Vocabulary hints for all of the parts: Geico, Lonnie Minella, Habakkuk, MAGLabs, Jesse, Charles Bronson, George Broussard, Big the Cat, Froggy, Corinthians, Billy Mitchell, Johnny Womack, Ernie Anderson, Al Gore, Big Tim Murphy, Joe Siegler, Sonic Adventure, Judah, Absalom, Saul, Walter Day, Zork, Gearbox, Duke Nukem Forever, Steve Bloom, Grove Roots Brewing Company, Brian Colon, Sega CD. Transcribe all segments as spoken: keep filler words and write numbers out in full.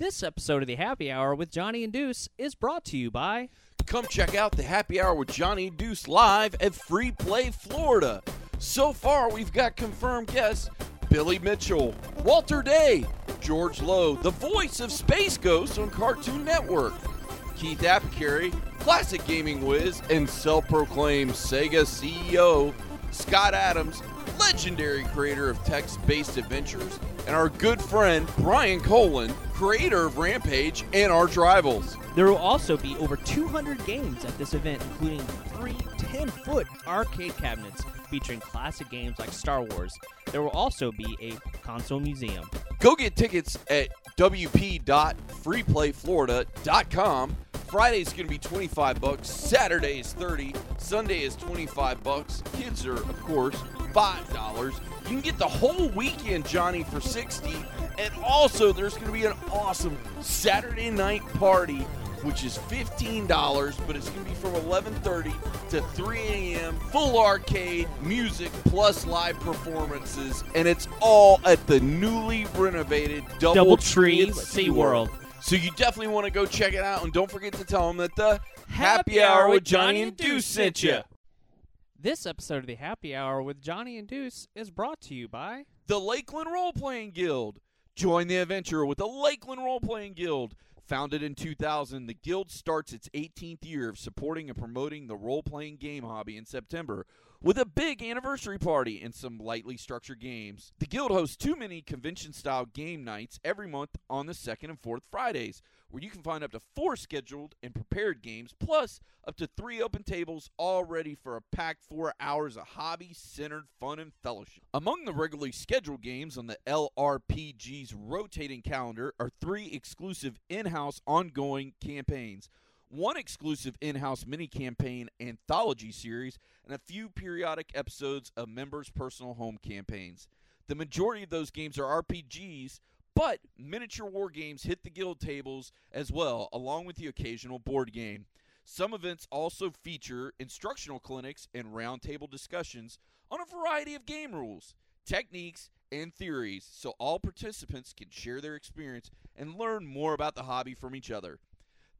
This episode of the Happy Hour with Johnny and Deuce is brought to you by... Come check out the Happy Hour with Johnny and Deuce live at Free Play Florida. So far, we've got confirmed guests Billy Mitchell, Walter Day, George Lowe, the voice of Space Ghost on Cartoon Network, Keith Apicary, classic gaming whiz and self-proclaimed Sega C E O, Scott Adams, legendary creator of text-based adventures, and our good friend Brian Colon, creator of Rampage and Arch Rivals. There will also be over two hundred games at this event, including three ten-foot arcade cabinets featuring classic games like Star Wars. There will also be a console museum. Go get tickets at w p dot free play florida dot com. Friday is going to be twenty-five bucks, Saturday is thirty, Sunday is twenty-five bucks. Kids are, of course, five dollars. You can get the whole weekend, Johnny, for sixty. And also, there's going to be an awesome Saturday night party, which is fifteen dollars, but it's going to be from eleven thirty to three a.m., full arcade, music, plus live performances, and it's all at the newly renovated Double Tree SeaWorld. So you definitely want to go check it out, and don't forget to tell them that the Happy, Happy Hour with Johnny and Deuce sent you. This episode of the Happy Hour with Johnny and Deuce is brought to you by the Lakeland Role Playing Guild. Join the adventure with the Lakeland Role Playing Guild. Founded in two thousand, the Guild starts its eighteenth year of supporting and promoting the role-playing game hobby in September with a big anniversary party and some lightly structured games. The Guild hosts two mini convention-style game nights every month on the second and fourth Fridays, where you can find up to four scheduled and prepared games, plus up to three open tables all ready for a packed four hours of hobby-centered fun and fellowship. Among the regularly scheduled games on the L R P G's rotating calendar are three exclusive in-house ongoing campaigns, one exclusive in-house mini-campaign anthology series, and a few periodic episodes of members' personal home campaigns. The majority of those games are R P Gs, but miniature war games hit the guild tables as well, along with the occasional board game. Some events also feature instructional clinics and roundtable discussions on a variety of game rules, techniques, and theories, so all participants can share their experience and learn more about the hobby from each other.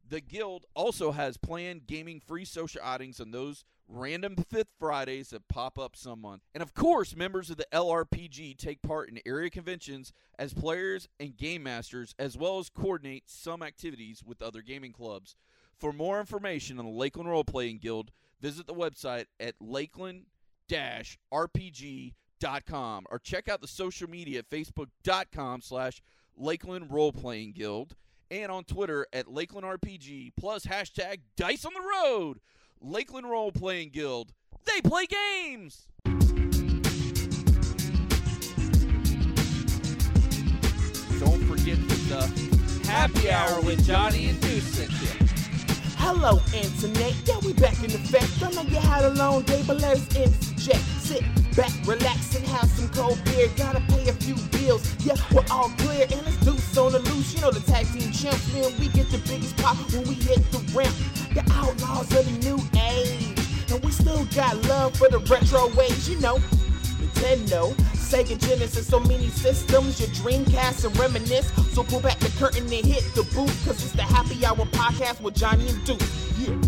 The Guild also has planned gaming-free social outings on those random fifth Fridays that pop up some month. And of course, members of the L R P G take part in area conventions as players and game masters, as well as coordinate some activities with other gaming clubs. For more information on the Lakeland Role Playing Guild, visit the website at lakeland dash r p g dot com. Com, or check out the social media at facebook.com slash Lakeland Role Playing Guild and on Twitter at Lakeland R P G plus hashtag Dice on the Road. Lakeland Role Playing Guild. They play games. Don't forget the Happy Hour with Johnny and Deuce. Hello, Internet. Yeah, we back in effect. I know you had a long day, but let's interject. Sit back, relax, and have some cold beer. Gotta pay a few bills. Yeah, we're all clear, and it's Deuce on the loose. You know the tag team champs, man. We get the biggest pop when we hit the ramp. The outlaws of the new age. And we still got love for the retro waves, you know. Nintendo, Sega Genesis, so many systems, your Dreamcast and reminisce, so pull back the curtain and hit the booth, cause it's the Happy Hour podcast with Johnny and Duke, yeah.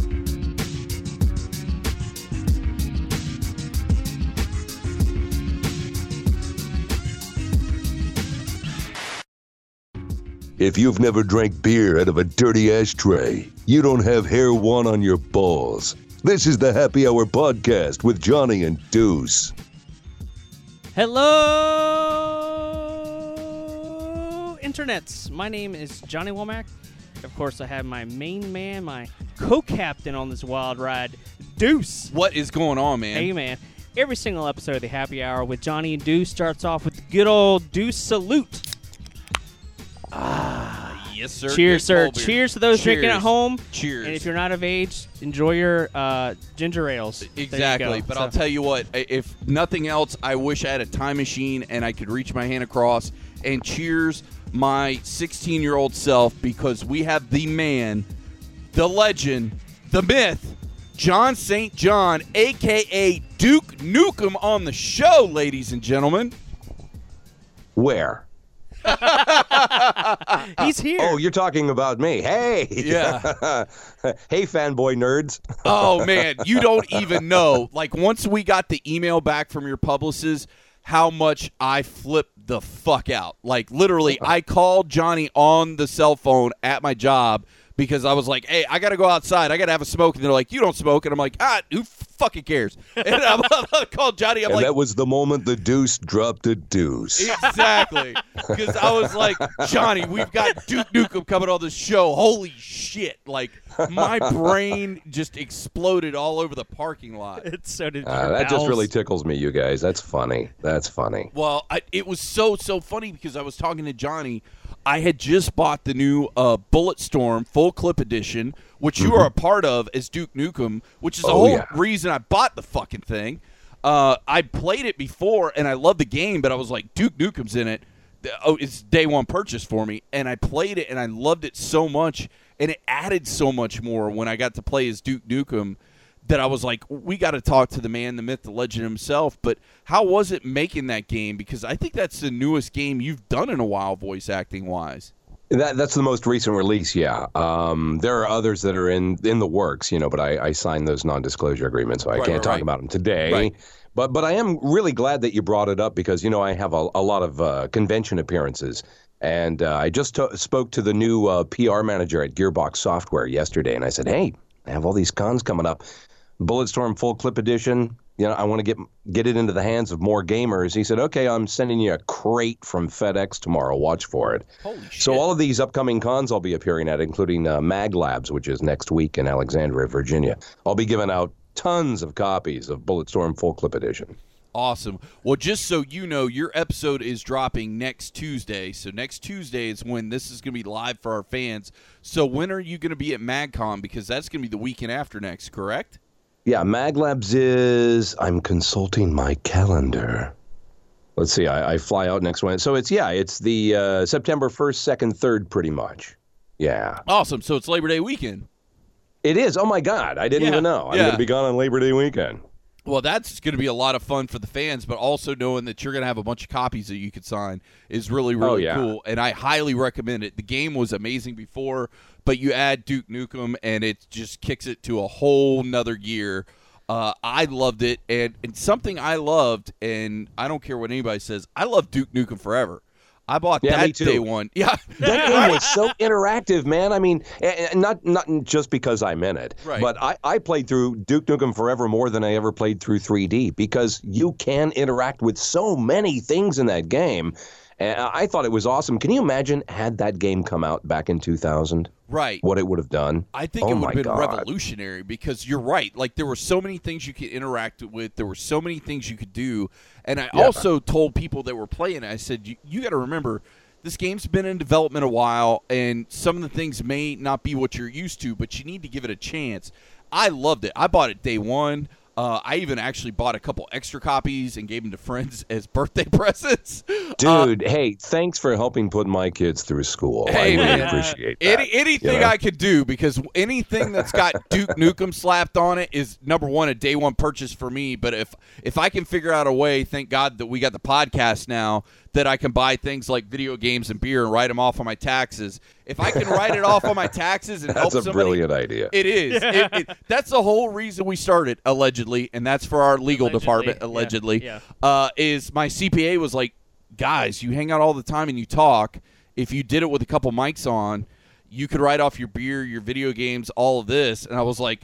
If you've never drank beer out of a dirty ashtray, you don't have hair one on your balls. This is the Happy Hour podcast with Johnny and Deuce. Hello, Internets. My name is Johnny Womack. Of course, I have my main man, my co-captain on this wild ride, Deuce. What is going on, man? Hey, man. Every single episode of the Happy Hour with Johnny and Deuce starts off with the good old Deuce salute. Ah, yes, sir. Cheers, sir. Cheers to those Cheers. drinking at home. Cheers. And if you're not of age, enjoy your uh, ginger ales. Exactly. But so. I'll tell you what, if nothing else, I wish I had a time machine and I could reach my hand across and cheers my sixteen-year-old self, because we have the man, the legend, the myth, John Saint John, a k a. Duke Nukem on the show, ladies and gentlemen. Where? He's here. Oh, you're talking about me. Hey. Yeah. Hey, fanboy nerds. Oh, man. You don't even know. Like, once we got the email back from your publicist, how much I flipped the fuck out. Like, literally, I called Johnny on the cell phone at my job because I was like, hey, I got to go outside. I got to have a smoke. And they're like, you don't smoke. And I'm like, ah, who fucking cares? And I'm, I called Johnny. I'm and like, that was the moment the deuce dropped a deuce. Exactly. Because I was like, Johnny, we've got Duke Nukem coming on the show. Holy shit. Like, my brain just exploded all over the parking lot. It so did uh, That bowels. Just really tickles me, you guys. That's funny. That's funny. Well, I, it was so, so funny because I was talking to Johnny. I had just bought the new uh, Bulletstorm Full Clip Edition, which you are a part of as Duke Nukem, which is the oh, whole yeah. reason I bought the fucking thing. Uh, I played it before, and I loved the game, but I was like, Duke Nukem's in it. Oh, it's day one purchase for me. And I played it, and I loved it so much, and it added so much more when I got to play as Duke Nukem that I was like, we got to talk to the man, the myth, the legend himself. But how was it making that game? Because I think that's the newest game you've done in a while, voice acting-wise. That, that's the most recent release, yeah. Um, there are others that are in, in the works, you know, but I, I signed those non-disclosure agreements, so I right, can't right, talk right. about them today. Right. But but I am really glad that you brought it up because, you know, I have a, a lot of uh, convention appearances. And uh, I just t- spoke to the new uh, P R manager at Gearbox Software yesterday, and I said, hey, I have all these cons coming up. Bulletstorm Full Clip Edition, you know, I want to get get it into the hands of more gamers. He said, okay, I'm sending you a crate from FedEx tomorrow. Watch for it. Holy shit. So all of these upcoming cons I'll be appearing at, including uh, MAGLabs, which is next week in Alexandria, Virginia. I'll be giving out tons of copies of Bulletstorm Full Clip Edition. Awesome. Well, just so you know, your episode is dropping next Tuesday. So next Tuesday is when this is going to be live for our fans. So when are you going to be at MagCon? Because that's going to be the weekend after next, correct? Yeah, MagLabs is, I'm consulting my calendar. Let's see, I, I fly out next Wednesday. So it's, yeah, it's the uh, September first, second, third, pretty much. Yeah. Awesome. So it's Labor Day weekend. It is. Oh, my God. I didn't yeah. even know. I'm yeah. going to be gone on Labor Day weekend. Well, that's going to be a lot of fun for the fans, but also knowing that you're going to have a bunch of copies that you could sign is really, really oh, yeah. cool, and I highly recommend it. The game was amazing before, but you add Duke Nukem, and it just kicks it to a whole nother gear. Uh, I loved it, and, and something I loved, and I don't care what anybody says, I love Duke Nukem Forever. I bought yeah, that day one. Yeah, that game was so interactive, man. I mean, not not just because I'm in it, right. but I, I played through Duke Nukem Forever more than I ever played through three D because you can interact with so many things in that game. And I thought it was awesome. Can you imagine had that game come out back in two thousand? Right. What it would have done? I think oh it would have been God. revolutionary because you're right. Like, there were so many things you could interact with. There were so many things you could do. And I yeah. also told people that were playing, I said, you, you got to remember, this game's been in development a while, and some of the things may not be what you're used to, but you need to give it a chance. I loved it. I bought it day one. Uh, I even actually bought a couple extra copies and gave them to friends as birthday presents. Dude, uh, hey, thanks for helping put my kids through school. Hey, I really man. appreciate that. Any, anything you know? I could do, because anything that's got Duke Nukem slapped on it is, number one, a day one purchase for me. But if if I can figure out a way, thank God that we got the podcast now, that I can buy things like video games and beer and write them off on my taxes. If I can write it off on my taxes and help somebody. That's a brilliant idea. It is. Yeah. It, it, that's the whole reason we started, allegedly, and that's for our legal allegedly. department, allegedly, yeah. Yeah. Uh, is my C P A was like, guys, you hang out all the time and you talk. If you did it with a couple mics on, you could write off your beer, your video games, all of this. And I was like,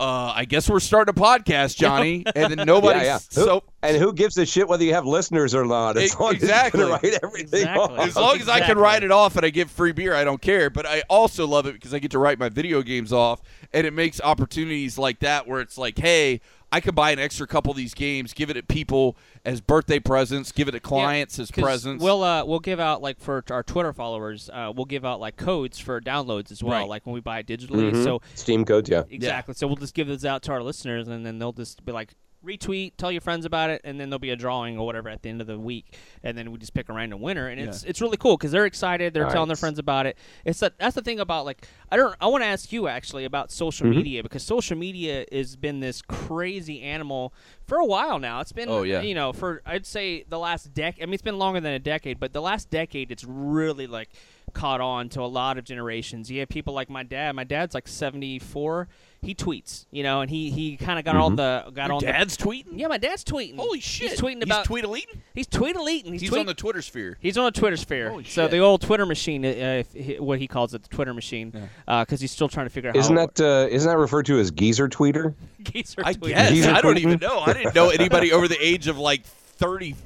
Uh, I guess we're starting a podcast, Johnny, and then nobody's yeah, yeah. so... And who gives a shit whether you have listeners or not? As long exactly. as you can write everything exactly. off. As long as exactly. I can write it off and I get free beer, I don't care. But I also love it because I get to write my video games off, and it makes opportunities like that where it's like, hey, I could buy an extra couple of these games, give it to people as birthday presents, give it to clients yeah, as presents. We'll uh, we'll give out, like, for our Twitter followers, uh, we'll give out, like, codes for downloads as well, right. like when we buy it digitally. Mm-hmm. So Steam codes, yeah. Exactly. Yeah. So we'll just give those out to our listeners, and then they'll just be like, retweet, tell your friends about it, and then there'll be a drawing or whatever at the end of the week, and then we just pick a random winner, and yeah. it's it's really cool because they're excited, they're all telling right. their friends about it. It's that that's the thing about like I don't I want to ask you actually about social mm-hmm. media, because social media has been this crazy animal for a while now. It's been oh, yeah. you know for I'd say the last decade. I mean, it's been longer than a decade, but the last decade it's really like caught on to a lot of generations. You have people like my dad. My dad's like seventy-four. He tweets, you know, and he, he kind of got mm-hmm. all the got Your on. Dad's the, tweeting. Yeah, my dad's tweeting. Holy shit! He's tweeting about. He's tweet-a-leating? He's tweet-a-leating. He's, he's tweet- on the Twitter sphere. He's on the Twitter sphere. Holy so shit. The old Twitter machine, uh, if, what he calls it, the Twitter machine, because yeah. uh, he's still trying to figure out. Isn't how that uh, isn't that referred to as geezer tweeter? Geezer. I guess. Geezer I don't tweeting? even know. I didn't know anybody over the age of like thirty.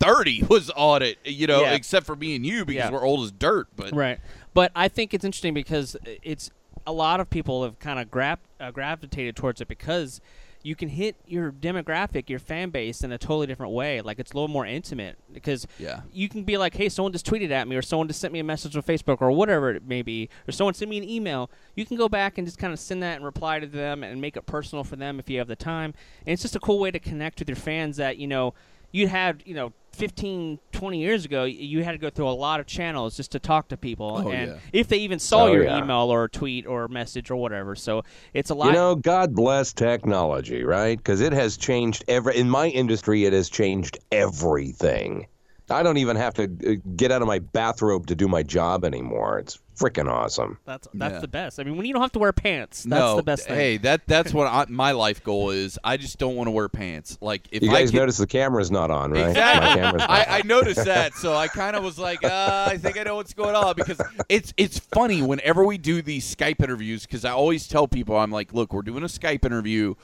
thirty was on it, you know, yeah. except for me and you because yeah. we're old as dirt. But right, but I think it's interesting because it's. A lot of people have kind of gra- uh, gravitated towards it because you can hit your demographic, your fan base, in a totally different way. Like, it's a little more intimate because yeah. you can be like, hey, someone just tweeted at me, or someone just sent me a message on Facebook, or whatever it may be, or someone sent me an email. You can go back and just kind of send that and reply to them and make it personal for them if you have the time. And it's just a cool way to connect with your fans that, you know, you'd have, you know, fifteen, twenty years ago, you had to go through a lot of channels just to talk to people. Oh, and yeah. if they even saw oh, your yeah. email or tweet or message or whatever. So it's a lot. You know, God bless technology, right? Because it has changed every. In my industry, it has changed everything. I don't even have to get out of my bathrobe to do my job anymore. It's freaking awesome. That's that's yeah. the best. I mean, when you don't have to wear pants, that's no, the best thing. Hey, that that's what I, my life goal is. I just don't want to wear pants. Like, if you guys I notice, the camera's not on, right? Exactly. My camera's not I, on. I noticed that, so I kind of was like, uh, I think I know what's going on, because it's it's funny whenever we do these Skype interviews, because I always tell people, I'm like, look, we're doing a Skype interview.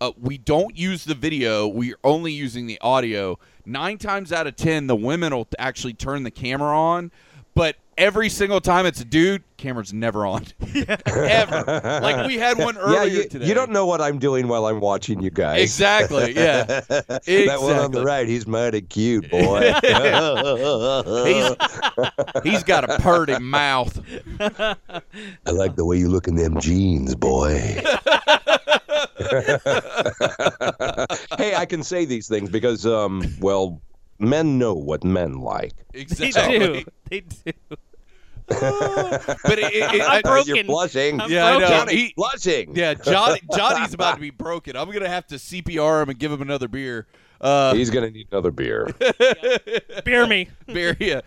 Uh, we don't use the video. We're only using the audio. Nine times out of ten, the women will actually turn the camera on, but every single time it's a dude, camera's never on. Yeah. Ever. Like, we had one earlier yeah, you, today. You don't know what I'm doing while I'm watching you guys. Exactly, yeah. Exactly. That one on the right, he's mighty cute, boy. he's, he's got a purty mouth. I like the way you look in them jeans, boy. Hey, I can say these things because, um, well, men know what men like. Exactly. They do. They do. But it, it, it, I'm I, broken. You're blushing. I'm yeah, broken. I know. Johnny, he, blushing. Yeah, Johnny, Johnny's about to be broken. I'm going to have to C P R him and give him another beer. Uh, He's going to need another beer. Yeah. Beer me. Beer, yeah.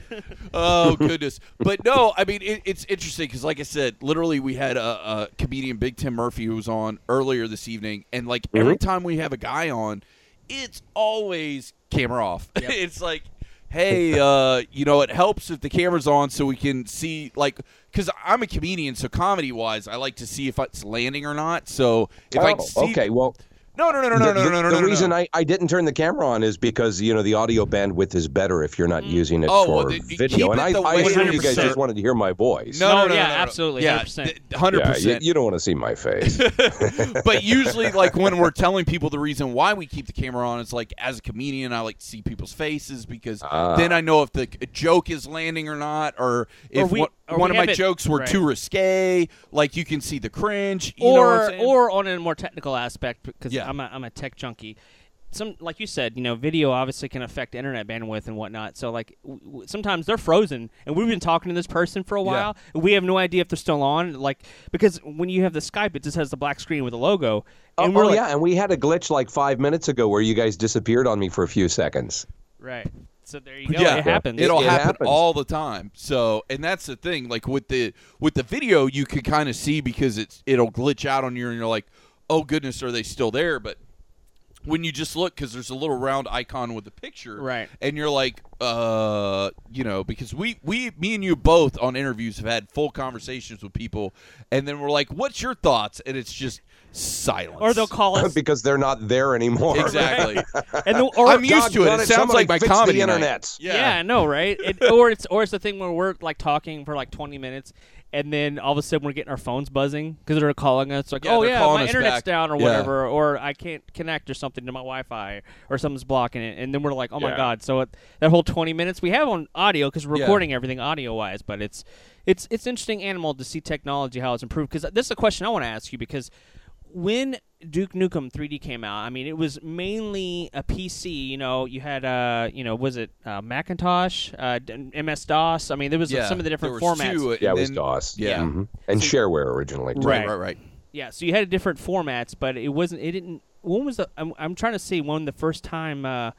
Oh, goodness. But no, I mean, it, it's interesting because, like I said, literally we had a, a comedian, Big Tim Murphy, who was on earlier this evening. And, like, mm-hmm. every time we have a guy on, it's always camera off. Yep. It's like, hey, uh, you know, it helps if the camera's on so we can see, like, because I'm a comedian, so comedy-wise, I like to see if it's landing or not. So if oh, I see, okay, well, no, no, no, no, no, no, no, no, no. The reason I, I didn't turn the camera on is because, you know, the audio bandwidth is better if you're not using it oh, for well, the, video. And I, I assume you guys just wanted to hear my voice. No, no, no, no yeah, no, no, absolutely, yeah, one hundred percent. one hundred percent. Yeah, you, you don't want to see my face. But usually, like, when we're telling people the reason why we keep the camera on, it's like, as a comedian, I like to see people's faces because uh, then I know if the joke is landing or not, or if or we, one, or one of my it, jokes were right. too risque, like, you can see the cringe. You or, know what I'm saying? Or on a more technical aspect, because yeah. I'm a, I'm a tech junkie. Some, like you said, you know, video obviously can affect internet bandwidth and whatnot. So, like, w- w- sometimes they're frozen, and we've been talking to this person for a while. Yeah. And we have no idea if they're still on, like, because when you have the Skype, it just has the black screen with the logo. And oh, we're oh like, yeah, and we had a glitch like five minutes ago where you guys disappeared on me for a few seconds. Right. So there you go. Yeah, it happens. It'll it happen happens. all the time. So, and that's the thing. Like with the with the video, you can kind of see because it's it'll glitch out on you, and you're like, oh, goodness, are they still there? But when you just look, because there's a little round icon with a picture. Right. And you're like, uh, you know, because we, we, me and you both on interviews have had full conversations with people. And then we're like, what's your thoughts? And it's just silence. Or they'll call us. Because they're not there anymore. Exactly. Right? And the, or I'm used to it. It, it sounds like my comedy internet. Yeah. yeah, I know, right? It, or, it's, or it's the thing where we're like talking for like twenty minutes. And then all of a sudden we're getting our phones buzzing because they're calling us like, yeah, oh, yeah, my internet's back. down or yeah. whatever, or I can't connect or something to my Wi-Fi or something's blocking it. And then we're like, oh, yeah. my God. So it, that whole twenty minutes we have on audio because we're recording yeah. everything audio-wise. But it's it's it's interesting animal to see technology, how it's improved, because this is a question I want to ask you because when Duke Nukem three D came out, I mean, it was mainly a P C. You know, you had uh, you know, was it uh, Macintosh, uh, M S DOS? I mean, there was yeah, some of the different there was formats. Two, yeah, it was then, DOS. Yeah, yeah. Mm-hmm. And so, shareware originally. Too. Right, right, right. Yeah, so you had different formats, but it wasn't. It didn't. When was the? I'm, I'm trying to see when the first time uh,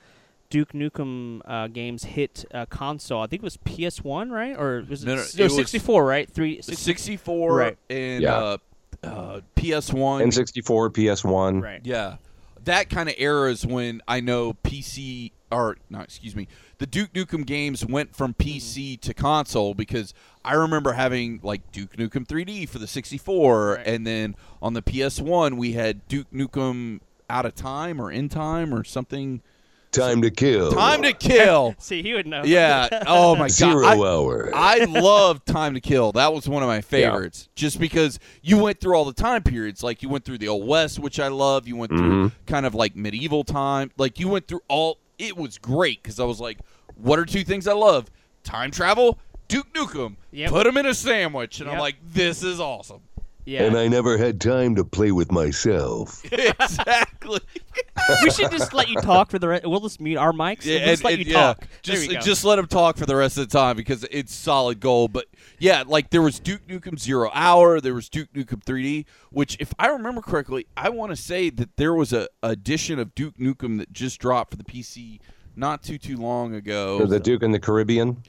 Duke Nukem uh, games hit uh, console. I think it was P S one, right? Or was it, no, no, it, it was sixty-four, right? Three sixty-four, right. And yeah. uh, uh, P S one, N sixty-four, P S one, right? Yeah, that kind of era is when I know P C or no, excuse me, the Duke Nukem games went from P C mm-hmm. to console, because I remember having like Duke Nukem three D for the sixty-four, right. And then on the P S one we had Duke Nukem Out of Time or In Time or something. Time to Kill. Time to Kill. See, he would know. Yeah. Oh, my God. Zero I, hour. I love Time to Kill. That was one of my favorites, yeah. Just because you went through all the time periods. Like, you went through the Old West, which I love. You went through mm-hmm. kind of, like, medieval time. Like, you went through all. It was great, because I was like, what are two things I love? Time travel, Duke Nukem. Yep. Put them in a sandwich. And yep. I'm like, this is awesome. Yeah. And I never had time to play with myself. Exactly. We should just let you talk for the rest. We'll just mute our mics. Yeah, and just and, let and, you yeah. talk. Just, just let him talk for the rest of the time, because it's solid gold. But, yeah, like there was Duke Nukem Zero Hour. There was Duke Nukem three D, which, if I remember correctly, I want to say that there was a edition of Duke Nukem that just dropped for the P C not too, too long ago. So the Duke in the Caribbean?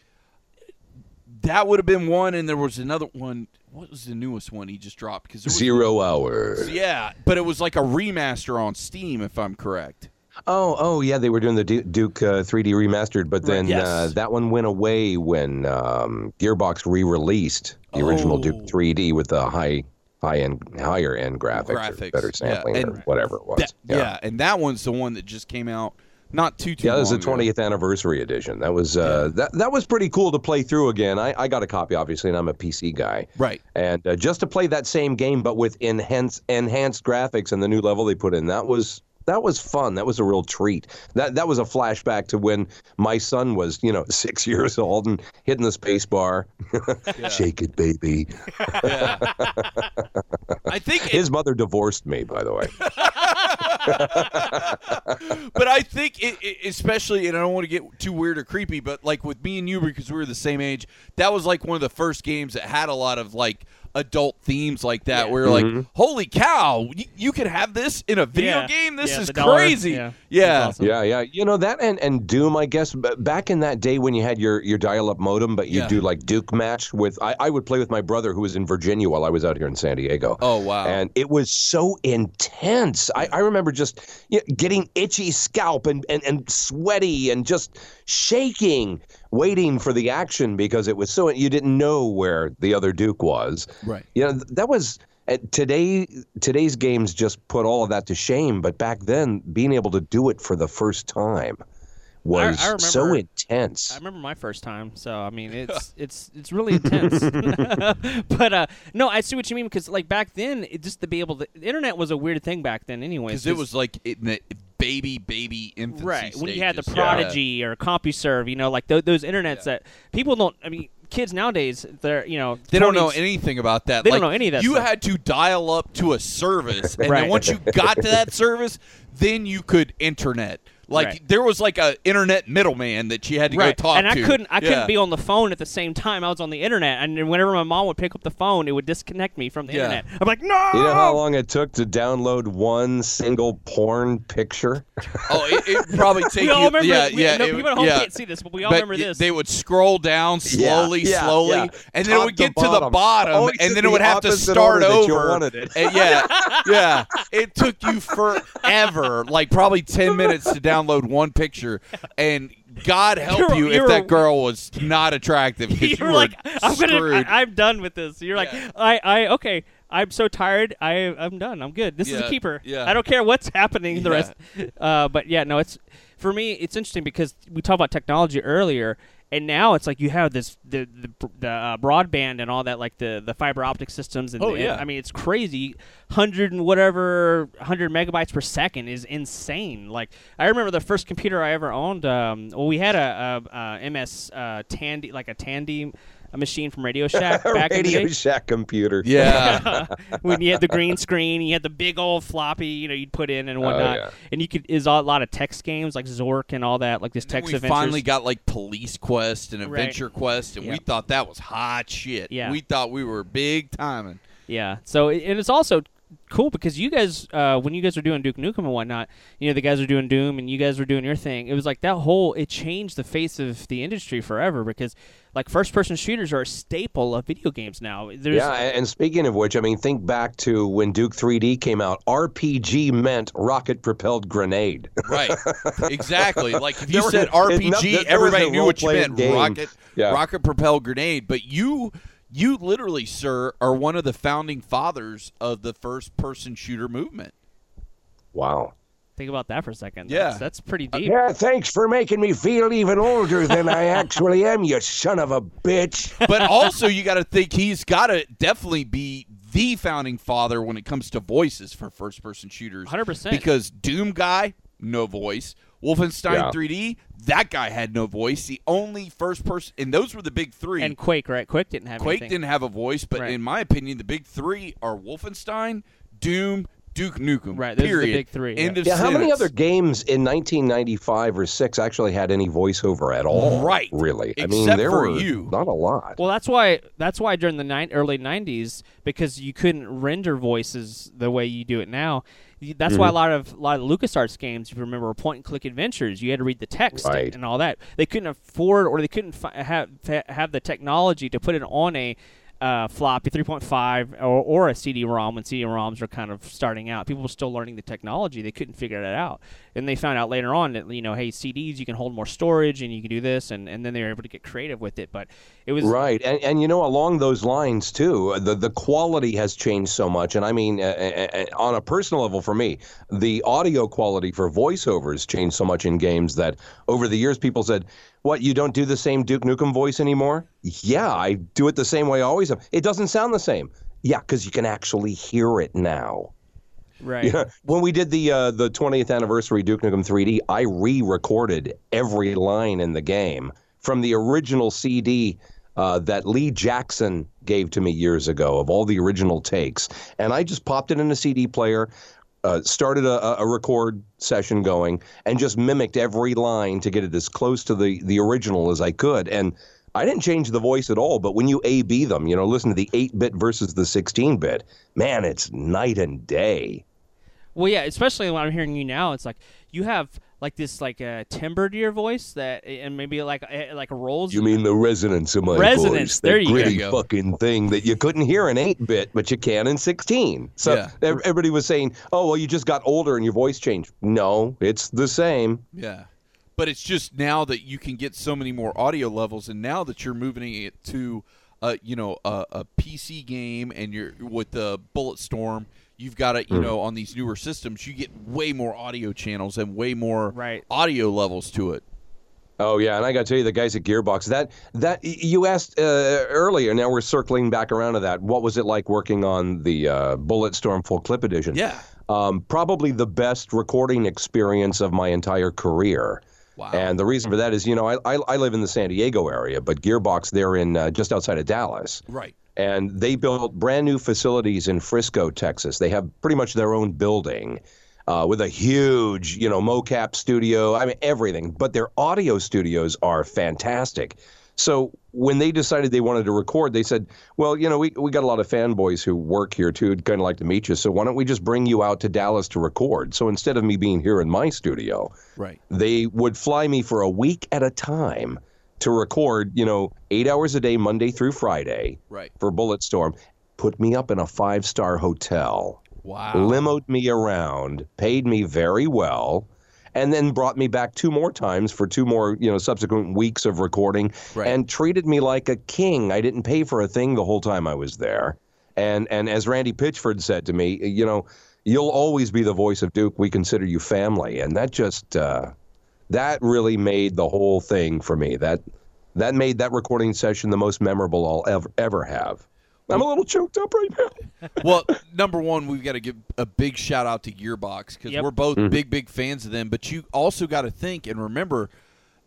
That would have been one, and there was another one. What was the newest one he just dropped? Because Zero Hour. Yeah, but it was like a remaster on Steam, if I'm correct. Oh, oh yeah, they were doing the Duke uh, three D remastered, but then right, yes. uh, that one went away when um, Gearbox re-released the oh. original Duke three D with the high, high end, higher end graphics, graphics. Or better sampling, yeah, or whatever it was. That, yeah. yeah, and that one's the one that just came out. Not too too. Yeah, that was the twentieth ago. Anniversary edition. That was uh, yeah. that that was pretty cool to play through again. I, I got a copy, obviously, and I'm a P C guy. Right. And uh, just to play that same game, but with enhanced enhanced graphics and the new level they put in, that was that was fun. That was a real treat. That that was a flashback to when my son was, you know, six years old and hitting the space bar. Yeah. Shake it, baby. Yeah. I think it- his mother divorced me, by the way. But I think, it, it, especially, and I don't want to get too weird or creepy, but like with me and you, because we were the same age, that was like one of the first games that had a lot of like adult themes like that. Yeah. Where mm-hmm. like, holy cow, you, you could have this in a video yeah. game. This yeah, is crazy. Yeah, yeah. Awesome. yeah, yeah. You know that, and, and Doom. I guess back in that day when you had your, your dial up modem, but you yeah. do like Duke match with. I, I would play with my brother who was in Virginia while I was out here in San Diego. Oh wow! And it was so intense. I, I remember just you know, getting itchy scalp and, and, and sweaty and just shaking, waiting for the action because it was so you didn't know where the other Duke was. Right. You know, that was uh, today. Today's games just put all of that to shame. But back then, being able to do it for the first time was I, I remember, so intense. I remember my first time. So, I mean, it's it's it's really intense. But, uh, no, I see what you mean. Because, like, back then, it just to be able to – the internet was a weird thing back then anyway. Because it was like it, it, baby, baby infancy right. stages. When you had the Prodigy yeah. or CompuServe, you know, like th- those internets yeah. that people don't – I mean – kids nowadays, they're you know they twenties, don't know anything about that. They like, don't know any of that. You stuff. Had to dial up to a service, and right. then once you got to that service, then you could internet. Like right. there was like a internet middleman that you had to right. go talk to. And I to. couldn't, I yeah. couldn't be on the phone at the same time. I was on the internet, and whenever my mom would pick up the phone, it would disconnect me from the yeah. internet. I'm like, no. You know how long it took to download one single porn picture? Oh, it, it probably take. We all remember. Yeah, we, yeah. No, it, people at home yeah. can't see this, but we all but remember this. They would scroll down slowly, yeah, yeah, slowly, yeah. and then Top it would get to bottom. the bottom, oh, and then the it would have to start over. It. And yeah, yeah. It took you forever, like probably ten minutes to download. Download one picture, and God help you're, you you're, if that girl was not attractive. You're you were like, I'm gonna, I, I'm done with this. You're yeah. like, I, I, okay, I'm so tired. I, I'm done. I'm good. This yeah. is a keeper. Yeah. I don't care what's happening the yeah. rest. Uh, but yeah, no, it's for me. It's interesting because we talked about technology earlier, and now it's like you have this the the, the uh, broadband and all that, like the, the fiber optic systems. And oh the, yeah, I mean it's crazy. Hundred and whatever, hundred megabytes per second is insane. Like I remember the first computer I ever owned. Um, well, we had a, a, a M S uh, Tandy, like a Tandy a machine from Radio Shack back in the day. Radio Shack computer. Yeah. When you had the green screen, you had the big old floppy, you know, you'd put in and whatnot. Oh, yeah. And you could, there's a lot of text games like Zork and all that, like this text we adventures. We finally got like Police Quest and Adventure right. Quest, and yep. we thought that was hot shit. Yeah. We thought we were big timing. Yeah. So, and it's also cool because you guys, uh, when you guys were doing Duke Nukem and whatnot, you know, the guys were doing Doom and you guys were doing your thing. It was like that whole, it changed the face of the industry forever because, like, first-person shooters are a staple of video games now. There's yeah, and speaking of which, I mean, think back to when Duke three D came out. R P G meant rocket-propelled grenade. Right, exactly. Like, if you there said R P G, enough, there, there everybody knew what you meant, game. rocket, yeah. rocket-propelled grenade. But you... You literally, sir, are one of the founding fathers of the first-person shooter movement. Wow. Think about that for a second. Yeah. That's, that's pretty deep. Uh, yeah, thanks for making me feel even older than I actually am, you son of a bitch. But also, you got to think he's got to definitely be the founding father when it comes to voices for first-person shooters. one hundred percent. Because Doom guy, no voice. Wolfenstein yeah. three D, that guy had no voice. The only first person, and those were the big three. And Quake, right? Quake didn't have Quake anything. didn't have a voice, but right. in my opinion, the big three are Wolfenstein, Doom, Duke Nukem. Right, those period. are the big three. End yeah. of yeah, how many other games in nineteen ninety-five or six actually had any voiceover at all? Right. Really? Except I mean, there for were you. not a lot. Well, that's why that's why during the ni- early nineties, because you couldn't render voices the way you do it now. That's mm-hmm. why a lot of a lot of LucasArts games, if you remember, were point-and-click adventures. You had to read the text right. and, and all that. They couldn't afford or they couldn't fi- have fa- have the technology to put it on a uh, floppy three point five or, or a C D ROM when C D ROMs were kind of starting out. People were still learning the technology. They couldn't figure that out. And they found out later on that, you know, hey, C Ds, you can hold more storage and you can do this. And, and then they were able to get creative with it. But it was right. And, and you know, along those lines, too, the, the quality has changed so much. And I mean, uh, uh, on a personal level for me, the audio quality for voiceovers changed so much in games that over the years people said, what, you don't do the same Duke Nukem voice anymore? Yeah, I do it the same way I always have. It doesn't sound the same. Yeah, because you can actually hear it now. Right. You know, when we did the uh, the twentieth anniversary Duke Nukem three D, I re-recorded every line in the game from the original C D uh, that Lee Jackson gave to me years ago of all the original takes. And I just popped it in a C D player, Uh, started a, a record session going and just mimicked every line to get it as close to the, the original as I could. And I didn't change the voice at all, but when you A B them, you know, listen to the eight-bit versus the sixteen-bit, man, it's night and day. Well, yeah, especially when I'm hearing you now, it's like you have like this like a uh, timbre to your voice that, and maybe like uh, like rolls. You mean the resonance of my resonance. voice? Resonance. There you gritty go. Fucking thing that you couldn't hear in eight-bit, but you can in sixteen. So yeah. everybody was saying, "Oh, well, you just got older and your voice changed." No, it's the same. Yeah, but it's just now that you can get so many more audio levels, and now that you're moving it to, uh, you know, a, a P C game, and you're with the Bulletstorm. You've got to, you know, on these newer systems, you get way more audio channels and way more right. audio levels to it. Oh, yeah, and I got to tell you, the guys at Gearbox, that, that you asked uh, earlier, now we're circling back around to that, what was it like working on the uh, Bulletstorm Full Clip Edition? Yeah. Um, probably the best recording experience of my entire career. Wow. And the reason for that is, you know, I, I, I live in the San Diego area, but Gearbox, they're in uh, just outside of Dallas. Right. And they built brand new facilities in Frisco, Texas. They have pretty much their own building uh, with a huge, you know, mocap studio. I mean, everything. But their audio studios are fantastic. So when they decided they wanted to record, they said, well, you know, we, we got a lot of fanboys who work here, too. I'd kind of like to meet you. So why don't we just bring you out to Dallas to record? So instead of me being here in my studio, right, they would fly me for a week at a time to record, you know, eight hours a day, Monday through Friday, right, for Bulletstorm, put me up in a five-star hotel, wow, limoed me around, paid me very well, and then brought me back two more times for two more, you know, subsequent weeks of recording, right, and treated me like a king. I didn't pay for a thing the whole time I was there. And and as Randy Pitchford said to me, you know, you'll always be the voice of Duke. We consider you family. And that just... Uh, That really made the whole thing for me. That that made that recording session the most memorable I'll ever ever have. I'm a little choked up right now. Well, number one, we've got to give a big shout out to Gearbox because yep. we're both mm-hmm. big, big fans of them. But you also got to think and remember,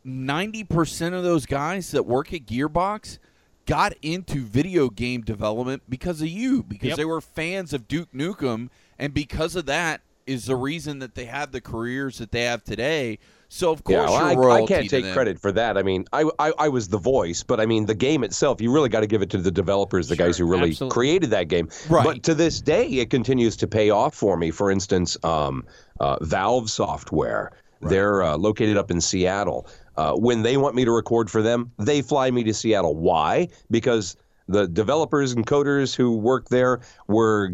ninety percent of those guys that work at Gearbox, got into video game development because of you, because yep. they were fans of Duke Nukem, and because of that is the reason that they have the careers that they have today. So, of course, yeah, well, you're royalty I, I can't take credit for that. I mean, I, I I was the voice, but, I mean, the game itself, you really got to give it to the developers, the sure, guys who really absolutely. created that game. Right. But to this day, it continues to pay off for me. For instance, um, uh, Valve Software, right. they're uh, located up in Seattle. Uh, when they want me to record for them, they fly me to Seattle. Why? Because the developers and coders who work there were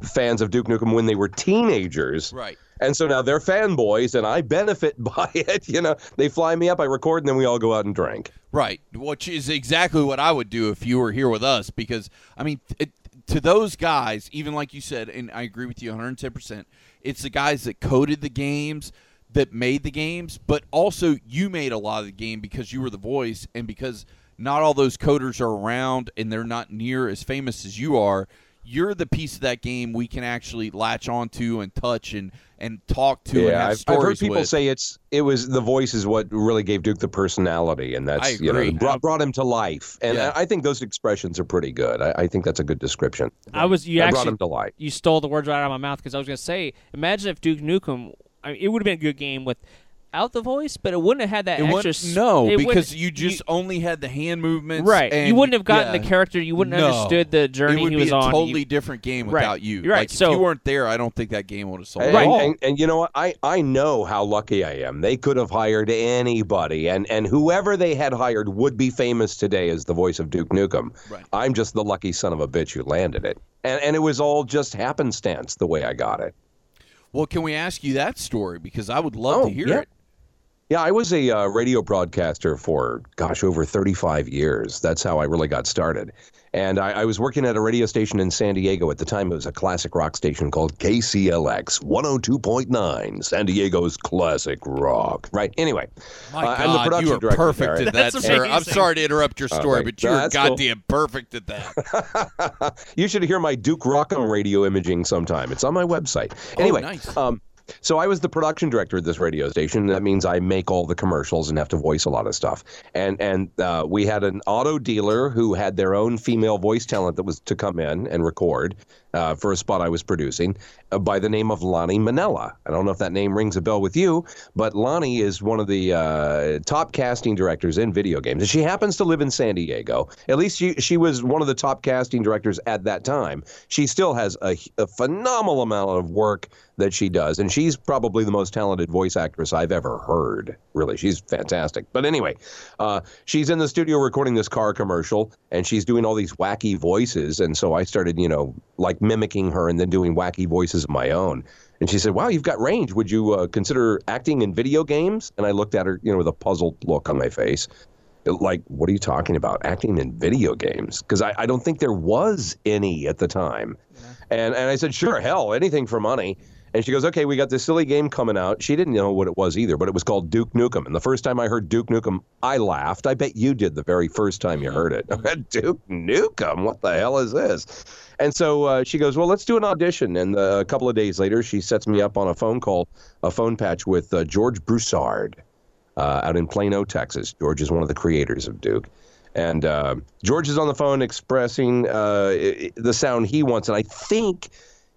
fans of Duke Nukem when they were teenagers. Right. And so now they're fanboys, and I benefit by it. You know, they fly me up, I record, and then we all go out and drink. Right, which is exactly what I would do if you were here with us. Because, I mean, it, to those guys, even like you said, and I agree with you one hundred ten percent, it's the guys that coded the games, that made the games, but also you made a lot of the game because you were the voice, and because not all those coders are around and they're not near as famous as you are. You're the piece of that game we can actually latch onto and touch and, and talk to. Yeah, and have I've, stories I've heard people with. say it's it was the voice is what really gave Duke the personality, and that's you know brought, brought him to life. And yeah. I think those expressions are pretty good. I, I think that's a good description. I was you I actually brought him to life. You stole the words right out of my mouth, because I was going to say, imagine if Duke Nukem. I mean, it would have been a good game with. Out the voice, but it wouldn't have had that it extra... Sp- no, because you just you, only had the hand movements. Right. And you wouldn't have gotten yeah, the character. You wouldn't have no, understood the journey he was on. It would be a totally you, different game without right, you. Right. Like, so, if you weren't there, I don't think that game would have sold. Right. And, and, and you know what? I, I know how lucky I am. They could have hired anybody, and, and whoever they had hired would be famous today as the voice of Duke Nukem. Right. I'm just the lucky son of a bitch who landed it. And, and it was all just happenstance the way I got it. Well, can we ask you that story? Because I would love oh, to hear yeah. it. Yeah, I was a uh, radio broadcaster for, gosh, over thirty-five years. That's how I really got started. And I, I was working at a radio station in San Diego. At the time, it was a classic rock station called K C L X one oh two point nine, San Diego's classic rock. Right, anyway. My uh, God, I'm the production you were perfect there. At that, sir. I'm sorry to interrupt your story, uh, but you were goddamn cool. perfect at that. You should hear my Duke Rock'em radio imaging sometime. It's on my website. Anyway. Oh, nice. Um, So I was the production director at this radio station. That means I make all the commercials and have to voice a lot of stuff. And and uh, we had an auto dealer who had their own female voice talent that was to come in and record uh, for a spot I was producing uh, by the name of Lonnie Minella. I don't know if that name rings a bell with you, but Lonnie is one of the uh, top casting directors in video games. And she happens to live in San Diego. At least she, she was one of the top casting directors at that time. She still has a, a phenomenal amount of work that she does, and she's probably the most talented voice actress I've ever heard. Really, she's fantastic. But anyway, uh, she's in the studio recording this car commercial, and she's doing all these wacky voices, and so I started, you know, like mimicking her and then doing wacky voices of my own. And she said, wow, you've got range. Would you uh, consider acting in video games? And I looked at her, you know, with a puzzled look on my face. Like, what are you talking about? Acting in video games? Because I, I don't think there was any at the time. Yeah. And, and I said, sure, hell, anything for money. And she goes, okay, we got this silly game coming out. She didn't know what it was either, but it was called Duke Nukem. And the first time I heard Duke Nukem, I laughed. I bet you did the very first time you heard it. Duke Nukem? What the hell is this? And so uh, she goes, well, let's do an audition. And uh, a couple of days later, she sets me up on a phone call, a phone patch with uh, George Broussard uh, out in Plano, Texas. George is one of the creators of Duke. And uh, George is on the phone expressing uh, the sound he wants. And I think...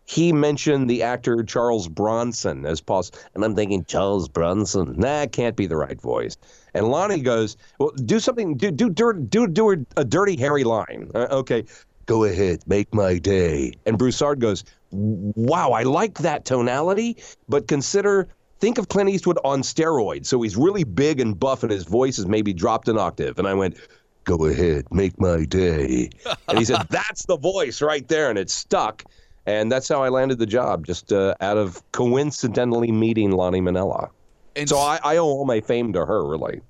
he mentioned the actor Charles Bronson as possible. And I'm thinking, Charles Bronson? Nah, can't be the right voice. And Lonnie goes, well, do something, do do do do a Dirty Harry line. Uh, okay, go ahead, make my day. And Broussard goes, wow, I like that tonality, but consider, think of Clint Eastwood on steroids. So he's really big and buff and his voice is maybe dropped an octave. And I went, go ahead, make my day. And he said, that's the voice right there. And it stuck. And that's how I landed the job, just uh, out of coincidentally meeting Lonnie Minella. And so I, I owe all my fame to her, really.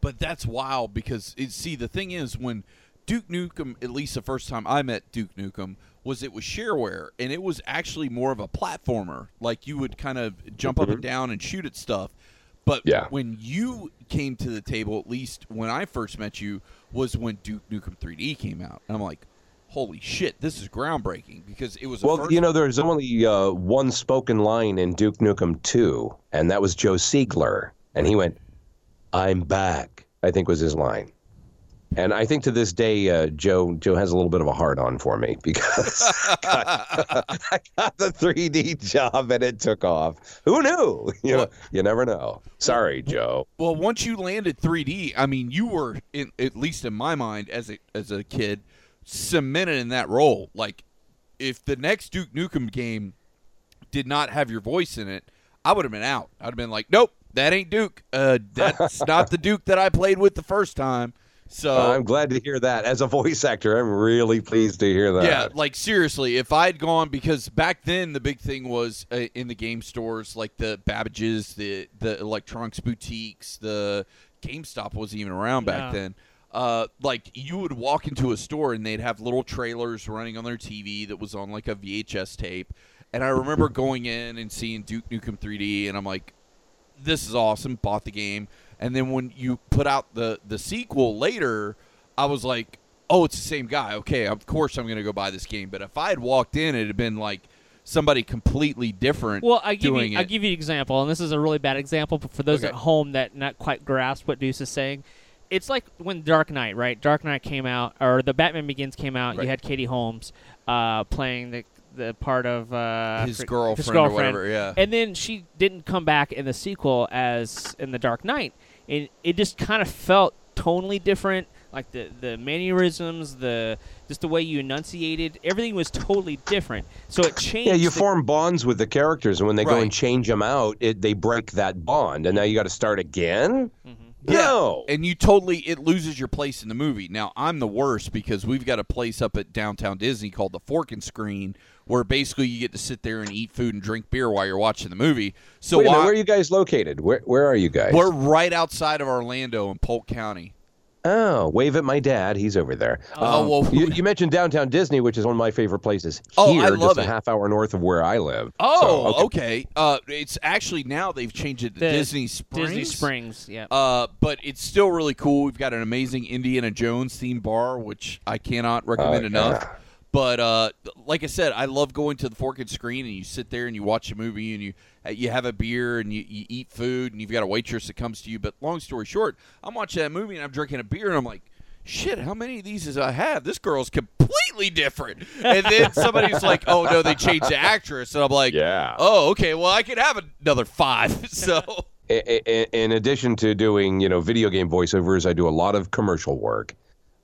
But that's wild because, it, see, the thing is, when Duke Nukem, at least the first time I met Duke Nukem, was it was shareware. And it was actually more of a platformer. Like, you would kind of jump mm-hmm. up and down and shoot at stuff. But yeah. when you came to the table, at least when I first met you, was when Duke Nukem three D came out. And I'm like... holy shit, this is groundbreaking because it was a well, first- you know, there's only uh, one spoken line in Duke Nukem two, and that was Joe Siegler. And he went, I'm back, I think was his line. And I think to this day, uh, Joe Joe has a little bit of a hard-on for me because I, got, I got the three D job and it took off. Who knew? You know, you never know. Sorry, Joe. Well, once you landed three D, I mean, you were, in, at least in my mind, as a, as a kid, cemented in that role. Like, if the next Duke Nukem game did not have your voice in it, I would have been out. I'd have been like, nope, that ain't Duke. Uh, that's not the Duke that I played with the first time. So uh, I'm glad to hear that. As a voice actor, I'm really pleased to hear that. Yeah, like seriously, if I'd gone, because back then the big thing was uh, in the game stores, like the Babbage's, the the Electronics boutiques, the GameStop wasn't even around yeah. back then. Uh, like you would walk into a store and they'd have little trailers running on their T V that was on like a V H S tape. And I remember going in and seeing Duke Nukem three D, and I'm like, this is awesome, bought the game. And then when you put out the, the sequel later, I was like, oh, it's the same guy. Okay, of course I'm going to go buy this game. But if I had walked in, it would have been like somebody completely different well, I give doing you, it. I'll give you an example, and this is a really bad example, but for those okay. at home that not quite grasp what Deuce is saying, it's like when Dark Knight, right? Dark Knight came out, or the Batman Begins came out. Right. You had Katie Holmes uh, playing the the part of uh, his, girlfriend his girlfriend or whatever, yeah. And then she didn't come back in the sequel as in the Dark Knight. It, it just kind of felt totally different, like the, the mannerisms, the just the way you enunciated. Everything was totally different, so it changed. Yeah, you the, form bonds with the characters, and when they right. go and change them out, it, they break that bond, and now you got to start again? Mm-hmm. No! Yeah. And you totally, it loses your place in the movie. Now, I'm the worst because we've got a place up at Downtown Disney called the Fork and Screen, where basically you get to sit there and eat food and drink beer while you're watching the movie. So Wait a minute, where are you guys located? Where where are you guys? We're right outside of Orlando in Polk County. Oh, wave at my dad. He's over there. Oh, um, well, you, you mentioned Downtown Disney, which is one of my favorite places oh, here, I love just a it. half hour north of where I live. Oh, so, okay. okay. Uh, it's actually now they've changed it to the Disney Springs. Disney Springs, yeah. Uh, but it's still really cool. We've got an amazing Indiana Jones themed bar, which I cannot recommend uh, enough. Yeah. But uh, like I said, I love going to the Fork and Screen, and you sit there and you watch a movie, and you you have a beer, and you, you eat food, and you've got a waitress that comes to you. But long story short, I'm watching that movie, and I'm drinking a beer, and I'm like, shit, how many of these does I have? This girl's completely different. And then somebody's like, oh, no, they changed the actress. And I'm like, yeah. oh, okay, well, I could have another five. So, in addition to doing, you know, video game voiceovers, I do a lot of commercial work.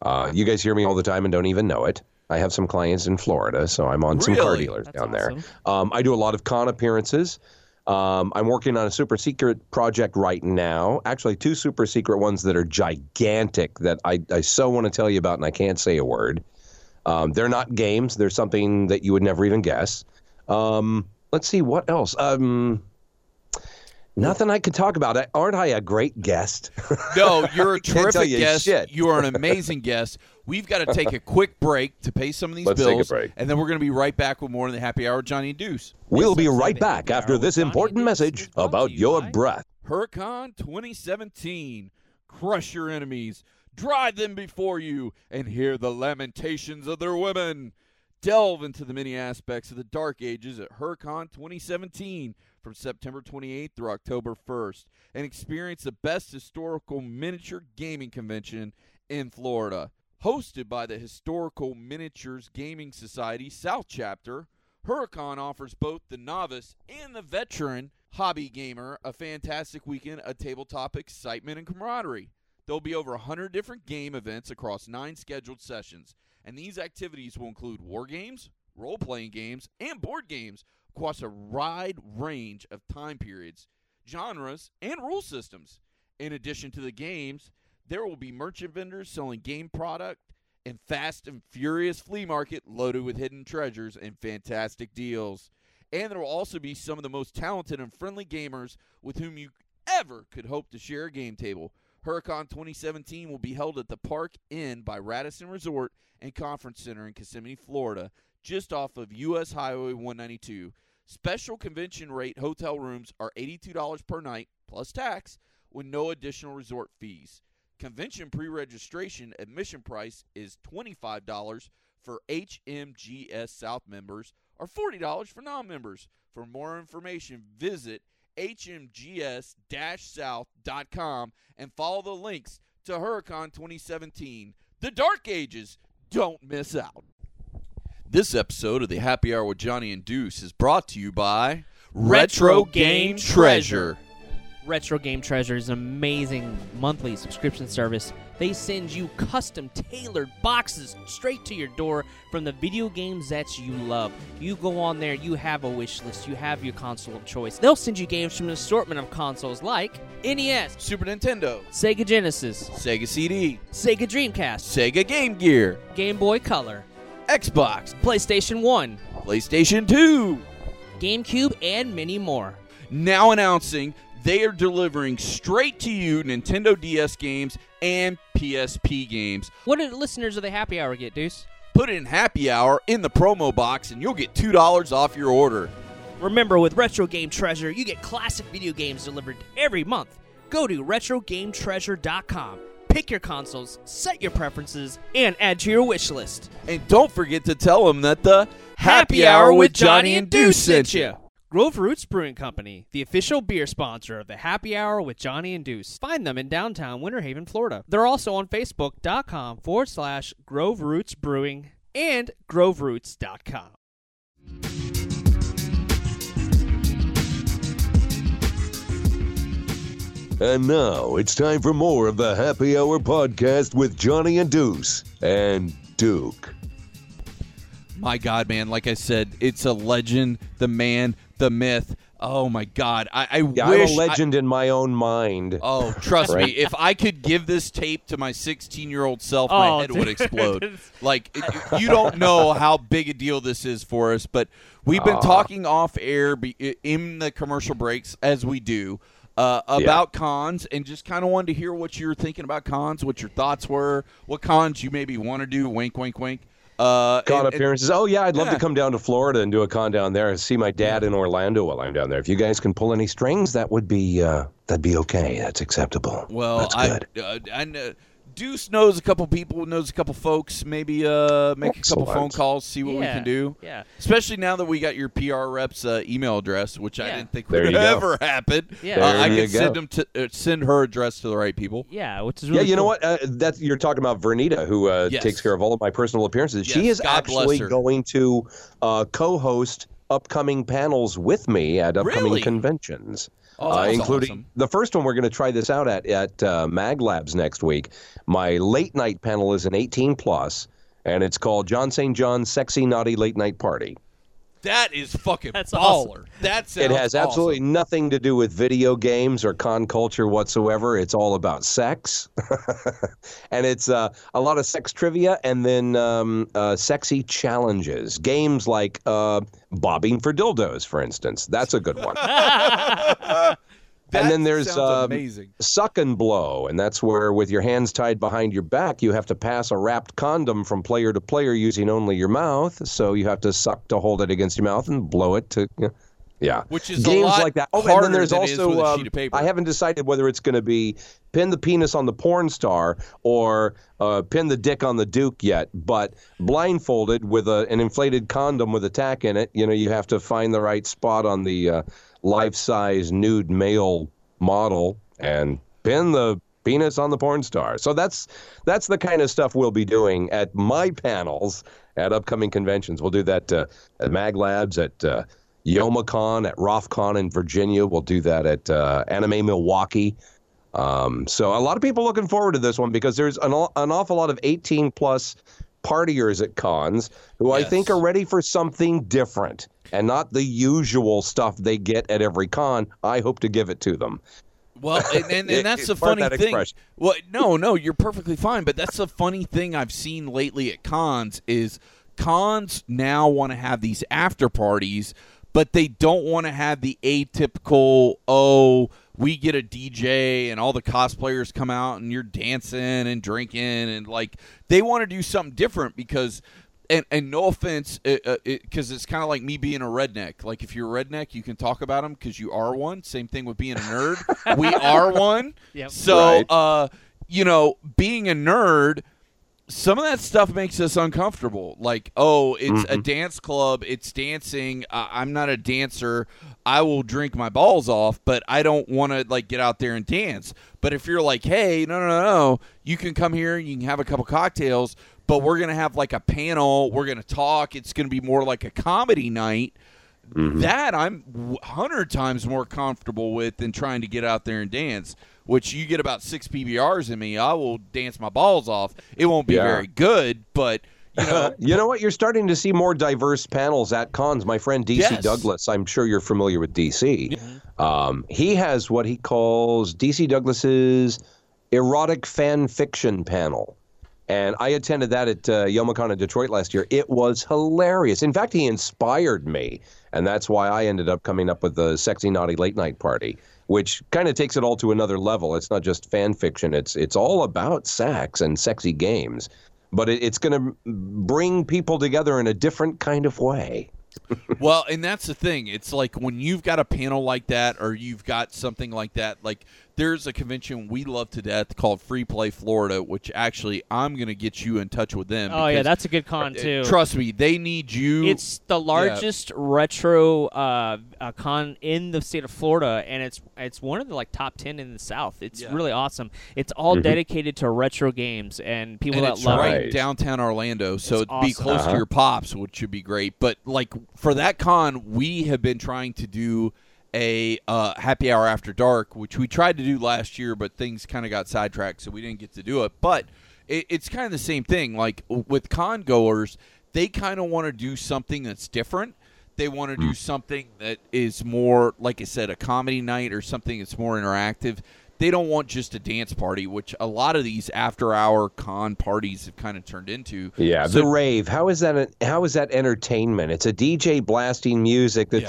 Uh, you guys hear me all the time and don't even know it. I have some clients in Florida, so I'm on really? some car dealers That's down awesome. there. Um, I do a lot of con appearances. Um, I'm working on a super secret project right now. Actually, two super secret ones that are gigantic that I, I so want to tell you about, and I can't say a word. Um, they're not games. They're something that you would never even guess. Um, let's see, what else? Um, nothing I could talk about. Aren't I a great guest? No, you're a terrific you guest. Shit. You are an amazing guest. We've got to take a quick break to pay some of these Let's bills, take a break. and then we're going to be right back with more in the Happy Hour with Johnny and Deuce. We'll be right back after this important message about your breath. Hercon twenty seventeen. Crush your enemies, drive them before you, and hear the lamentations of their women. Delve into the many aspects of the Dark Ages at Hercon twenty seventeen from September twenty-eighth through October first, and experience the best historical miniature gaming convention in Florida. Hosted by the Historical Miniatures Gaming Society South Chapter, Hercon offers both the novice and the veteran hobby gamer a fantastic weekend of tabletop excitement and camaraderie. There'll be over one hundred different game events across nine scheduled sessions, and these activities will include war games, role-playing games, and board games across a wide range of time periods, genres, and rule systems. In addition to the games, there will be merchant vendors selling game product and fast and furious flea market loaded with hidden treasures and fantastic deals. And there will also be some of the most talented and friendly gamers with whom you ever could hope to share a game table. Hercon twenty seventeen will be held at the Park Inn by Radisson Resort and Conference Center in Kissimmee, Florida, just off of U S Highway one ninety-two. Special convention rate hotel rooms are eighty-two dollars per night, plus tax, with no additional resort fees. Convention pre-registration admission price is twenty-five dollars for H M G S South members or forty dollars for non-members. For more information, visit h m g s dash south dot com and follow the links to Hercon twenty seventeen, The Dark Ages. Don't miss out. This episode of the Happy Hour with Johnny and Deuce is brought to you by Retro, Retro Game, Game Treasure. Treasure. Retro Game Treasure is an amazing monthly subscription service. They send you custom tailored boxes straight to your door from the video games that you love. You go on there, you have a wish list, you have your console of choice. They'll send you games from an assortment of consoles like N E S, Super Nintendo, Sega Genesis, Sega C D, Sega Dreamcast, Sega Game Gear, Game Boy Color, Xbox, PlayStation one, PlayStation two, GameCube, and many more. Now announcing they are delivering straight to you Nintendo D S games and P S P games. What do the listeners of the Happy Hour get, Deuce? Put in Happy Hour in the promo box and you'll get two dollars off your order. Remember, with Retro Game Treasure, you get classic video games delivered every month. Go to retro game treasure dot com. Pick your consoles, set your preferences, and add to your wish list. And don't forget to tell them that the Happy, Happy Hour with Johnny and Deuce sent you. Grove Roots Brewing Company, the official beer sponsor of the Happy Hour with Johnny and Deuce. Find them in downtown Winter Haven, Florida. They're also on Facebook.com forward slash Grove Roots Brewing and grove roots dot com. And now it's time for more of the Happy Hour podcast with Johnny and Deuce and Duke. My God, man, like I said, it's a legend, the man, the myth. Oh, my God. I, I yeah, wish I'm a legend I, in my own mind. Oh, trust right? me. If I could give this tape to my sixteen-year-old self, oh, my head dude. would explode. Like, it, you don't know how big a deal this is for us, but we've been Aww. talking off air be, in the commercial breaks, as we do, uh, about yeah. cons, and just kind of wanted to hear what you were thinking about cons, what your thoughts were, what cons you maybe want to do, wink, wink, wink. Uh, Con and, appearances. And, oh, yeah, I'd love yeah. to come down to Florida and do a con down there and see my dad in Orlando while I'm down there. If you guys can pull any strings, that would be uh, that'd be okay. That's acceptable. Well, that's good. I, uh, I know, Deuce knows a couple people, knows a couple folks. Maybe uh, make Excellent. a couple phone calls, see what yeah. we can do. Yeah. Especially now that we got your P R rep's uh, email address, which yeah. I didn't think there would ever go. happen. Yeah. Uh, I can send them to uh, send her address to the right people. Yeah, which is really yeah. You cool. know what? Uh, that you're talking about Vernita, who uh, yes. takes care of all of my personal appearances. Yes, she is God actually going to uh, co-host upcoming panels with me at upcoming really? conventions. Oh, uh, including awesome. the first one we're going to try this out at at uh, MAGLabs next week. My late night panel is an eighteen plus, and it's called John Saint John's Sexy Naughty Late Night Party. That is fucking That's baller. Awesome. That sounds It has absolutely awesome. nothing to do with video games or con culture whatsoever. It's all about sex. And it's uh, a lot of sex trivia and then um, uh, sexy challenges. Games like uh, bobbing for dildos, for instance. That's a good one. That and then there's um, suck and blow, and that's where with your hands tied behind your back, you have to pass a wrapped condom from player to player using only your mouth. So you have to suck to hold it against your mouth and blow it to, you know, yeah. Which is games a lot like that. Oh, and then there's also um, I haven't decided whether it's going to be pin the penis on the porn star or uh, pin the dick on the Duke yet. But blindfolded with a, an inflated condom with a tack in it, you know, you have to find the right spot on the. Uh, life-size nude male model and pin the penis on the porn star. So that's that's the kind of stuff we'll be doing at my panels at upcoming conventions. We'll do that uh, at MAGLabs, at uh, Youmacon, at RothCon in Virginia. We'll do that at uh, Anime Milwaukee. Um, so a lot of people looking forward to this one because there's an, an awful lot of eighteen-plus partiers at cons who yes. I think are ready for something different. And not the usual stuff they get at every con. I hope to give it to them. Well, and, and, and that's the funny that thing. Expression. Well, no, no, you're perfectly fine. But that's the funny thing I've seen lately at cons is cons now want to have these after parties, but they don't want to have the atypical, oh, we get a D J and all the cosplayers come out and you're dancing and drinking. And, like, they want to do something different because – And and no offense, because uh, it, it's kind of like me being a redneck. Like, if you're a redneck, you can talk about them because you are one. Same thing with being a nerd. We are one. Yep. So, right. uh, you know, being a nerd, some of that stuff makes us uncomfortable. Like, oh, it's mm-hmm. a dance club. It's dancing. Uh, I'm not a dancer. I will drink my balls off, but I don't want to, like, get out there and dance. But if you're like, hey, no, no, no, no, you can come here and you can have a couple cocktails, but we're going to have, like, a panel. We're going to talk. It's going to be more like a comedy night. Mm-hmm. That I'm one hundred times more comfortable with than trying to get out there and dance. Which you get about six P B Rs in me, I will dance my balls off. It won't be yeah. very good, but you know, you know what? You're starting to see more diverse panels at cons. My friend D C yes. Douglas, I'm sure you're familiar with D C. Yeah. Um, he has what he calls D C Douglas's erotic fan fiction panel, and I attended that at uh, Youmacon in Detroit last year. It was hilarious. In fact, he inspired me, and that's why I ended up coming up with the Sexy Naughty Late Night Party, which kind of takes it all to another level. It's not just fan fiction. It's it's all about sex and sexy games. But it, it's going to bring people together in a different kind of way. Well, and that's the thing. It's like when you've got a panel like that or you've got something like that, like there's a convention we love to death called Free Play Florida, which actually I'm going to get you in touch with them. Oh, yeah, that's a good con, too. Trust me, they need you. It's the largest yeah. retro uh, uh, con in the state of Florida, and it's it's one of the like top ten in the South. It's yeah. really awesome. It's all mm-hmm. dedicated to retro games and people and that it's love right it. Right downtown Orlando, so it's it'd awesome. Be close uh-huh. to your pops, which would be great. But like for that con, we have been trying to do a uh, happy hour after dark, which we tried to do last year, but things kind of got sidetracked, so we didn't get to do it. But it, it's kind of the same thing. Like with con goers, they kind of want to do something that's different. They want to do something that is more, like I said, a comedy night or something that's more interactive. They don't want just a dance party, which a lot of these after-hour con parties have kind of turned into. Yeah, so, the rave. How is that? A, how is that entertainment? It's a D J blasting music that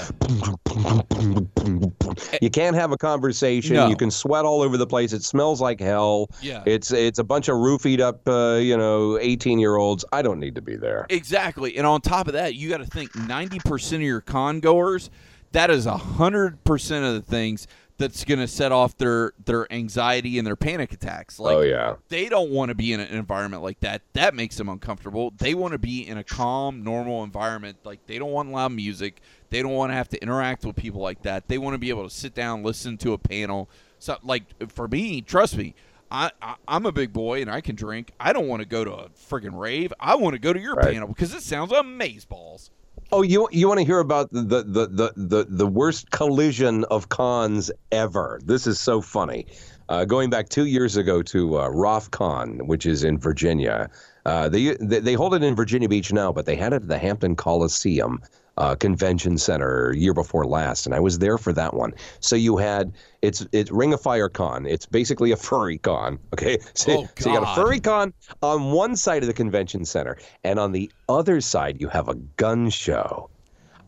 yeah. you can't have a conversation. No. You can sweat all over the place. It smells like hell. Yeah, it's it's a bunch of roofied up, uh, you know, eighteen-year-olds. I don't need to be there. Exactly, and on top of that, you got to think ninety percent of your con goers. That is one hundred percent of the things that's going to set off their, their anxiety and their panic attacks. Like, oh, yeah. They don't want to be in an environment like that. That makes them uncomfortable. They want to be in a calm, normal environment. Like, they don't want loud music. They don't want to have to interact with people like that. They want to be able to sit down, listen to a panel. So, like, for me, trust me, I, I, I'm a big boy, and I can drink. I don't want to go to a friggin' rave. I want to go to your right. panel because it sounds amazeballs. Oh, you you want to hear about the, the, the, the, the worst collision of cons ever. This is so funny. Uh, going back two years ago to uh, RothCon, which is in Virginia. Uh, they, they they hold it in Virginia Beach now, but they had it at the Hampton Coliseum uh, Convention Center year before last, and I was there for that one. So you had, it's it's Ring of Fire Con. It's basically a furry con, okay? So, oh, so you got a furry con on one side of the convention center, and on the other side you have a gun show.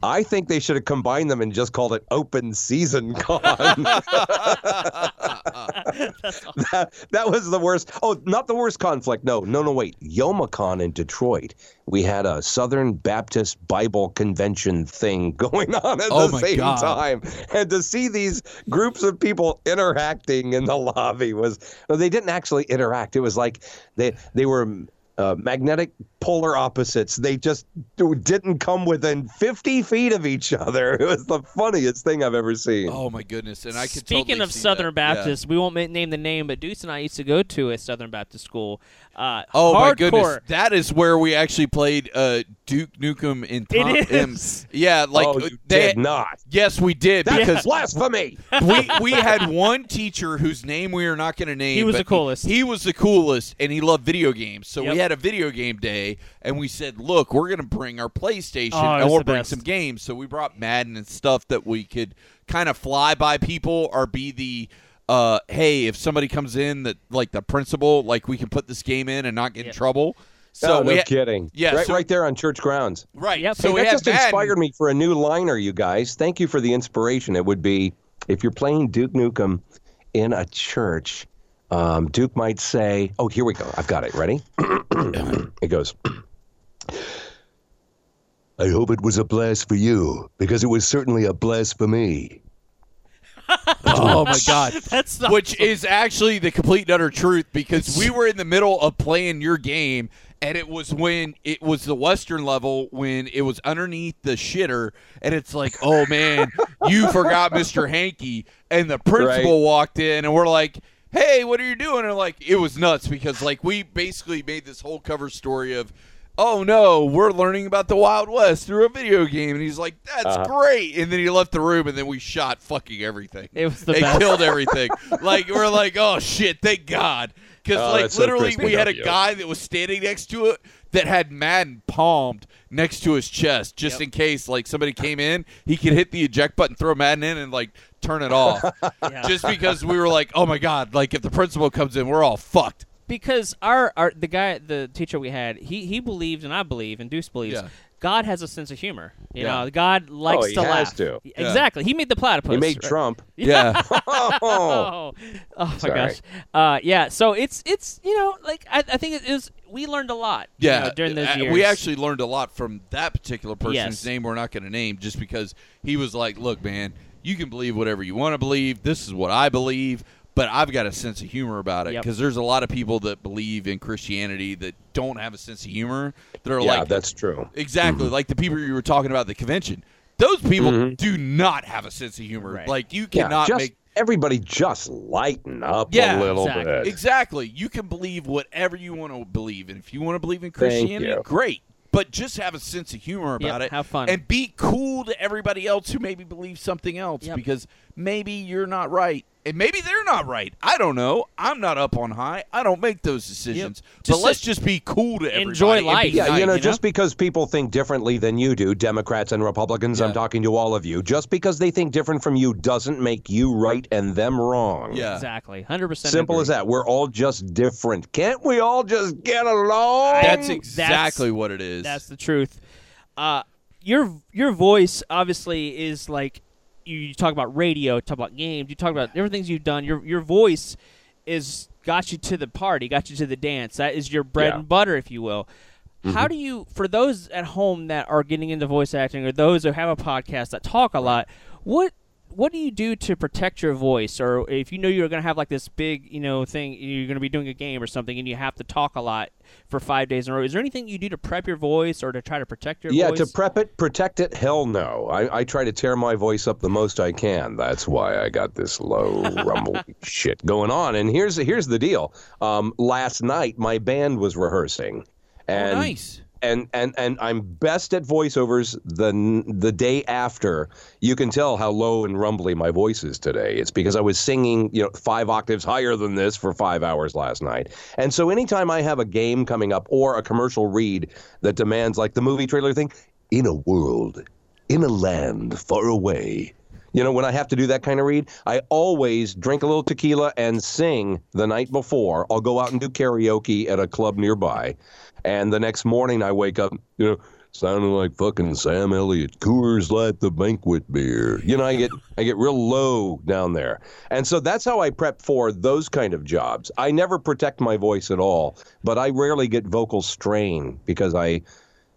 I think they should have combined them and just called it Open Season Con. that, that was the worst. Oh, not the worst conflict. No, no, no, wait. Youmacon in Detroit. We had a Southern Baptist Bible Convention thing going on at oh the same God. time. And to see these groups of people interacting in the lobby was, well, they didn't actually interact. It was like they, they were... Uh, magnetic polar opposites. They just didn't come within fifty feet of each other. It was the funniest thing I've ever seen. Oh, my goodness. And I could Speaking totally of Southern Baptist, yeah. we won't name the name, but Deuce and I used to go to a Southern Baptist school. Uh, oh, hardcore. My goodness. That is where we actually played uh, Duke Nukem in Tom It is. M. Yeah, like oh, you they, did not. Yes, we did. That's because blasphemy. we, we had one teacher whose name we are not going to name. He was the coolest. He, he was the coolest, and he loved video games. So yep. we had a video game day, and we said, look, we're going to bring our PlayStation oh, and we'll bring best. some games. So we brought Madden and stuff that we could kind of fly by people or be the, uh, hey, if somebody comes in that, like the principal, like we can put this game in and not get yeah. in trouble. So oh, no ha- kidding. Yeah, right, so, right there on church grounds. Right. Yep. So hey, we that just Madden. inspired me for a new liner, you guys. Thank you for the inspiration. It would be, if you're playing Duke Nukem in a church, Um, Duke might say, oh, here we go. I've got it. Ready? It goes, I hope it was a blast for you, because it was certainly a blast for me. Oh my God. That's not Which funny. Is actually the complete and utter truth, because we were in the middle of playing your game, and it was when it was the Western level, when it was underneath the shitter, and it's like, oh man, you forgot Mister Hankey. And the principal right. walked in, and we're like, hey, what are you doing? And like, it was nuts, because like we basically made this whole cover story of, oh no, we're learning about the Wild West through a video game. And he's like, that's uh-huh. great. And then he left the room, and then we shot fucking everything. It was the they best. Killed everything. Like, we're like, oh shit, thank God. Because oh, like literally so we had a you. guy that was standing next to it that had Madden palmed next to his chest, just yep. in case like somebody came in, he could hit the eject button, throw Madden in, and like turn it off. yeah. Just because we were like, oh my God, like if the principal comes in, we're all fucked. Because our, our the guy, the teacher we had, he, he believed, and I believe, and Deuce believes, yeah. God has a sense of humor. You yeah. know, God likes oh, he to has laugh. To. Exactly. Yeah. He made the platypus. He made right? Trump. Yeah. oh. oh my Sorry. gosh. Uh, yeah. So it's it's you know like I, I think it is. We learned a lot. Yeah. You know, during those years, we actually learned a lot from that particular person's yes. name. We're not going to name, just because he was like, look, man, you can believe whatever you want to believe. This is what I believe. But I've got a sense of humor about it, because yep. there's a lot of people that believe in Christianity that don't have a sense of humor. That are yeah, like, that's true. Exactly. Mm-hmm. Like the people you were talking about at the convention. Those people mm-hmm. do not have a sense of humor. Right. Like you cannot yeah, just, make – Everybody just lighten up yeah, a little exactly. bit. Exactly. You can believe whatever you want to believe. And if you want to believe in Christianity, great. But just have a sense of humor about yep, it. Have fun. And be cool to everybody else who maybe believes something else, yep. because maybe you're not right. And maybe they're not right. I don't know. I'm not up on high. I don't make those decisions. Yep. But let's just be cool to everybody. Enjoy life. Yeah, nice, you know, you just know? because people think differently than you do, Democrats and Republicans, yeah. I'm talking to all of you, just because they think different from you doesn't make you right and them wrong. Yeah. Exactly. one hundred percent Simple agree. as that. We're all just different. Can't we all just get along? That's exactly that's, what it is. That's the truth. Uh, your your voice, obviously, is like... You talk about radio, talk about games, you talk about everything you've done. Your your voice is got you to the party, got you to the dance. That is your bread yeah. and butter, if you will. Mm-hmm. How do you, for those at home that are getting into voice acting, or those who have a podcast that talk a lot, what what do you do to protect your voice? Or if you know you're going to have like this big, you know, thing, you're going to be doing a game or something, and you have to talk a lot for five days in a row. Is there anything you do to prep your voice or to try to protect your yeah, voice? Yeah, to prep it, protect it, hell no. I, I try to tear my voice up the most I can. That's why I got this low rumble shit going on. And here's, here's the deal. Um, last night, my band was rehearsing. And, oh, nice. And, and and I'm best at voiceovers the the day after. You can tell how low and rumbly my voice is today. It's because I was singing, you know, five octaves higher than this for five hours last night. And so anytime I have a game coming up or a commercial read that demands like the movie trailer thing, in a world, in a land far away. You know, when I have to do that kind of read, I always drink a little tequila and sing the night before. I'll go out and do karaoke at a club nearby. And the next morning I wake up, you know, sounding like fucking Sam Elliott, Coors Light, the banquet beer. You know, I get I get real low down there. And so that's how I prep for those kind of jobs. I never protect my voice at all, but I rarely get vocal strain because I...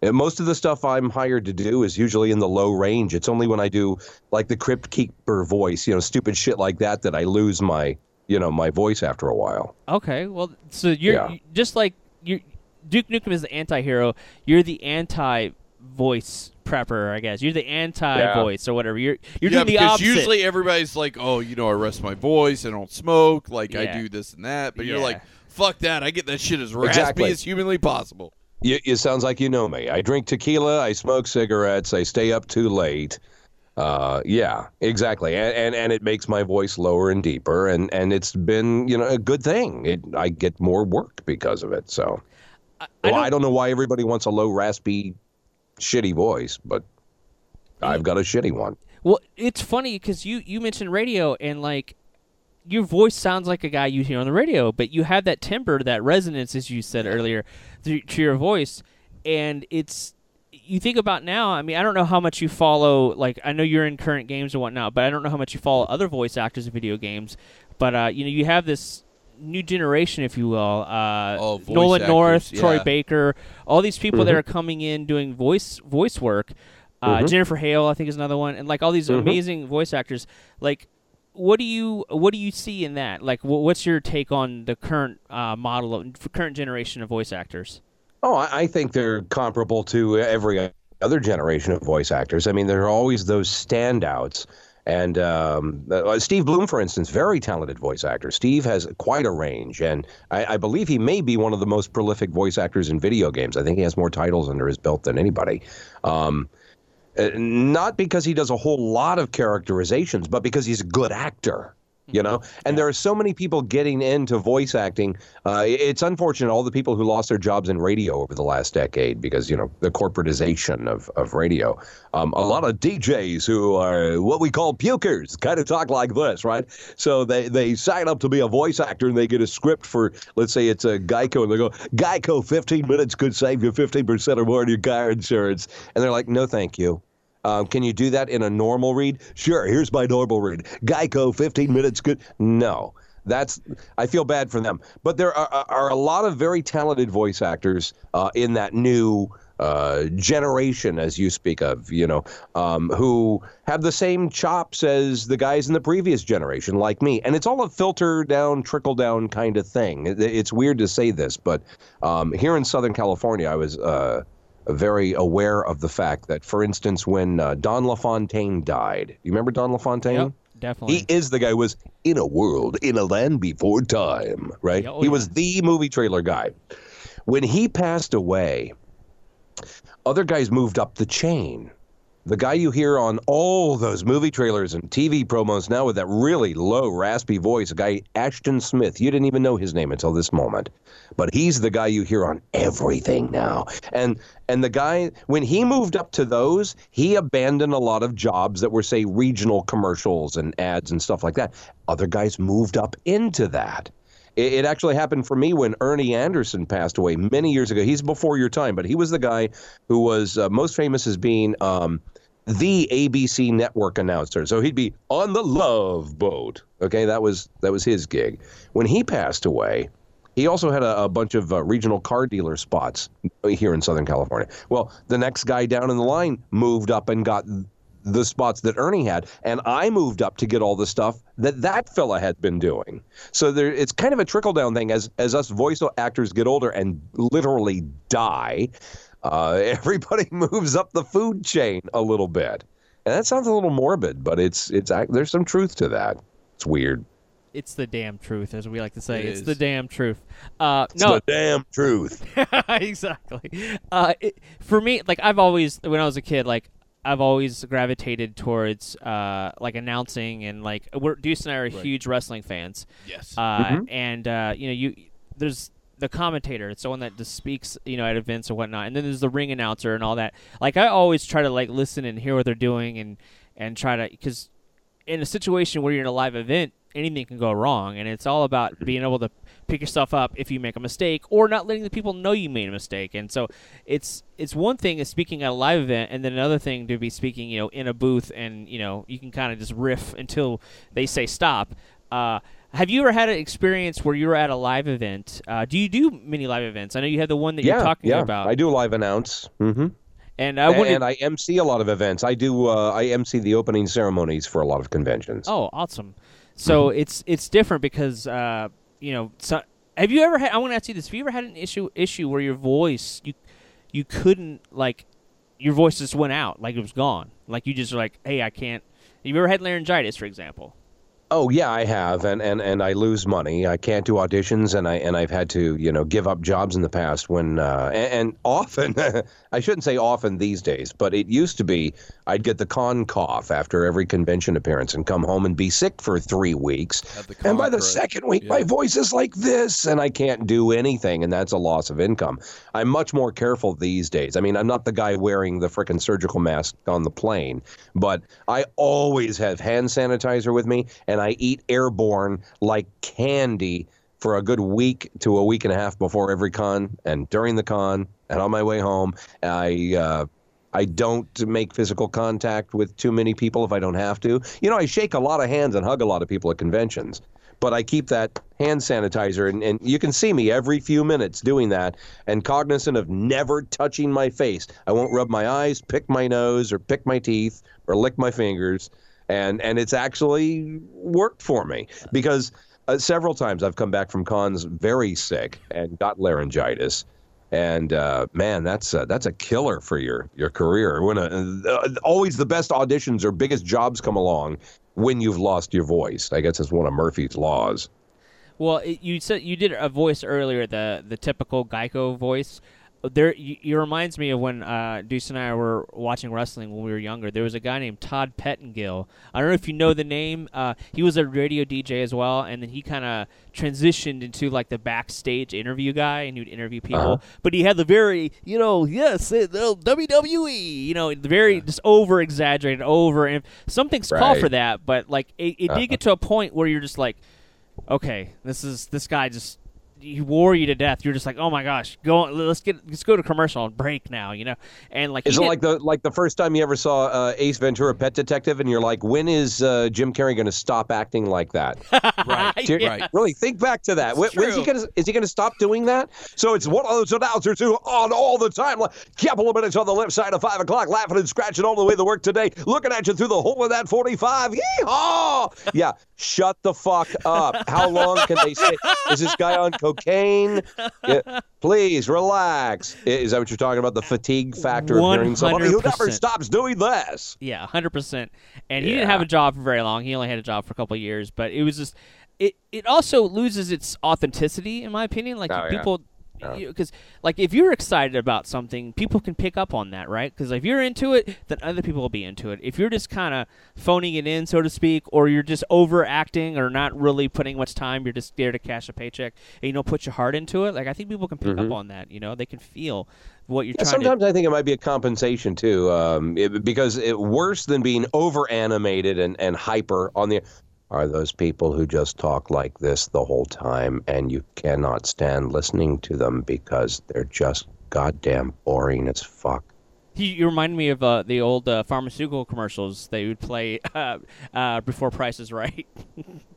And most of the stuff I'm hired to do is usually in the low range. It's only when I do like the Crypt Keeper voice, you know, stupid shit like that, that I lose my, you know, my voice after a while. Okay. Well, so you're yeah. just like you. Duke Nukem is the anti-hero. You're the anti-voice prepper, I guess. You're the anti-voice yeah. or whatever. You're you're yeah, doing the opposite. Because usually everybody's like, oh, you know, I rest my voice. I don't smoke. Like yeah. I do this and that. But yeah. you're like, fuck that. I get that shit as raspy exactly. as humanly possible. You, it sounds like you know me. I drink tequila, I smoke cigarettes, I stay up too late. Uh, yeah, exactly. And, and and it makes my voice lower and deeper, and, and it's been, you know, a good thing. It, I get more work because of it. So I, I, well, don't, I don't know why everybody wants a low, raspy, shitty voice, but I've got a shitty one. Well, it's funny because you, you mentioned radio, and like your voice sounds like a guy you hear on the radio, but you have that timbre, that resonance, as you said earlier, to, to your voice. And it's, you think about now, I mean, I don't know how much you follow, like, I know you're in current games and whatnot, but I don't know how much you follow other voice actors in video games. But, uh, you know, you have this new generation, if you will, uh, oh, Nolan actors, North, yeah. Troy Baker, all these people mm-hmm. that are coming in doing voice voice work. Uh, mm-hmm. Jennifer Hale, I think, is another one. And, like, all these mm-hmm. amazing voice actors, like, what do you what do you see in that? Like, what's your take on the current uh, model of current generation of voice actors? Oh, I think they're comparable to every other generation of voice actors. I mean, there are always those standouts. And um, uh, Steve Bloom, for instance, very talented voice actor. Steve has quite a range, and I, I believe he may be one of the most prolific voice actors in video games. I think he has more titles under his belt than anybody. Um, not because he does a whole lot of characterizations, but because he's a good actor. You know, and there are so many people getting into voice acting. Uh, it's unfortunate, all the people who lost their jobs in radio over the last decade because, you know, the corporatization of, of radio. Um, a lot of D Js who are what we call pukers kind of talk like this, right? So they, they sign up to be a voice actor and they get a script for, let's say it's a Geico, and they go, Geico, fifteen minutes could save you fifteen percent or more on your car insurance. And they're like, no, thank you. Um, can you do that in a normal read? Sure, here's my normal read. Geico, fifteen minutes good. No, that's, I feel bad for them. But there are, are a lot of very talented voice actors uh, in that new uh, generation, as you speak of, you know, um, who have the same chops as the guys in the previous generation, like me. And it's all a filter down, trickle down kind of thing. It, it's weird to say this, but um, here in Southern California, I was... Uh, very aware of the fact that, for instance, when uh, Don LaFontaine died, you remember Don LaFontaine? Yep, definitely. He is the guy who was in a world, in a land before time, right? Yeah, oh, he yeah. was the movie trailer guy. When he passed away, other guys moved up the chain. The guy you hear on all those movie trailers and T V promos now with that really low, raspy voice, a guy, Ashton Smith. You didn't even know his name until this moment. But he's the guy you hear on everything now. And and the guy, when he moved up to those, he abandoned a lot of jobs that were, say, regional commercials and ads and stuff like that. Other guys moved up into that. It actually happened for me when Ernie Anderson passed away many years ago. He's before your time, but he was the guy who was uh, most famous as being um, the A B C network announcer. So he'd be on the Love Boat. Okay, that was that was his gig. When he passed away, he also had a, a bunch of uh, regional car dealer spots here in Southern California. Well, the next guy down in the line moved up and got the spots that Ernie had, and I moved up to get all the stuff that that fella had been doing. So there, it's kind of a trickle-down thing. As as us voice actors get older and literally die, uh, everybody moves up the food chain a little bit. And that sounds a little morbid, but it's it's there's some truth to that. It's weird. It's the damn truth, as we like to say. It it's is. the damn truth. Uh, it's no. the damn truth. Exactly. Uh, it, for me, like, I've always, when I was a kid, like, I've always gravitated towards uh, like announcing and like we're, Deuce and I are right. huge wrestling fans. Yes, uh, mm-hmm. and uh, you know you there's the commentator. It's the one that just speaks, you know, at events and whatnot. And then there's the ring announcer and all that. Like I always try to like listen and hear what they're doing and and try to because in a situation where you're in a live event, anything can go wrong, and it's all about being able to pick yourself up if you make a mistake or not letting the people know you made a mistake. And so it's it's one thing is speaking at a live event, and then another thing to be speaking, you know, in a booth, and, you know, you can kind of just riff until they say stop. Uh, have you ever had an experience where you were at a live event? Uh, do you do many live events? I know you had the one that yeah, you're talking yeah. about. Yeah, I do live announce. Mm-hmm. And I, and I emcee a lot of events. I do. Uh, I emcee the opening ceremonies for a lot of conventions. Oh, awesome. So mm-hmm. it's it's different because, uh, you know, so, have you ever had, I want to ask you this, have you ever had an issue issue where your voice, you you couldn't, like, your voice just went out, like it was gone. Like you just were like, hey, I can't, have you ever had laryngitis, for example? Oh, yeah, I have, and, and, and I lose money. I can't do auditions, and, I, and I've had to, you know, give up jobs in the past when, uh, and, and often, I shouldn't say often these days, but it used to be I'd get the con cough after every convention appearance and come home and be sick for three weeks, and by the right. second week, yeah. my voice is like this, and I can't do anything, and that's a loss of income. I'm much more careful these days. I mean, I'm not the guy wearing the frickin' surgical mask on the plane, but I always have hand sanitizer with me, and And I eat airborne like candy for a good week to a week and a half before every con and during the con and on my way home. I uh, I don't make physical contact with too many people if I don't have to. You know, I shake a lot of hands and hug a lot of people at conventions, but I keep that hand sanitizer, and, and you can see me every few minutes doing that and cognizant of never touching my face. I won't rub my eyes, pick my nose, or pick my teeth, or lick my fingers. And and it's actually worked for me, because uh, several times I've come back from cons very sick and got laryngitis. And uh, man, that's a, that's a killer for your your career. When a, uh, always the best auditions or biggest jobs come along when you've lost your voice. I guess it's one of Murphy's laws. Well, it, you said you did a voice earlier, the the typical Geico voice. There, you, you reminds me of when uh, Deuce and I were watching wrestling when we were younger. There was a guy named Todd Pettengill. I don't know if you know the name. Uh, he was a radio D J as well, and then he kind of transitioned into like the backstage interview guy, and he would interview people. Uh-huh. But he had the very, you know, yes, it, W W E, you know, the very yeah. just over exaggerated, over and something's right. called for that. But like, it, it uh-huh. did get to a point where you're just like, okay, this is this guy just. He wore you to death. You're just like, oh my gosh, go. Let's get let's go to commercial and break now, you know. And like, is it like the like the first time you ever saw uh, Ace Ventura: Pet Detective, and you're like, when is uh, Jim Carrey going to stop acting like that? right, yeah. right. Really, think back to that. When, when is he going to is he going to stop doing that? So it's one of those announcers who on all the time, like, couple of minutes on the left side of five o'clock, laughing and scratching all the way to work today, looking at you through the hole of that forty-five. Yeehaw! Yeah, shut the fuck up. How long can they say? Is this guy on coke? Cocaine, yeah, please relax. Is that what you're talking about? The fatigue factor one hundred percent. Of hearing somebody who never stops doing this. Yeah, one hundred percent. And yeah. he didn't have a job for very long. He only had a job for a couple of years. But it was just, it, it also loses its authenticity, in my opinion. Like oh, people, because yeah. no. like if you're excited about something, people can pick up on that, right? Because if you're into it, then other people will be into it. If you're just kind of phoning it in, so to speak, or you're just overacting or not really putting much time, you're just there to cash a paycheck and you don't put your heart into it. Like I think people can pick mm-hmm. up on that. You know, they can feel what you're yeah, trying. Sometimes to... I think it might be a compensation too, um, it, because it worse than being over animated and, and hyper on the. Are those people who just talk like this the whole time and you cannot stand listening to them because they're just goddamn boring as fuck. You, you remind me of uh, the old uh, pharmaceutical commercials they would play uh, uh, before Price is Right.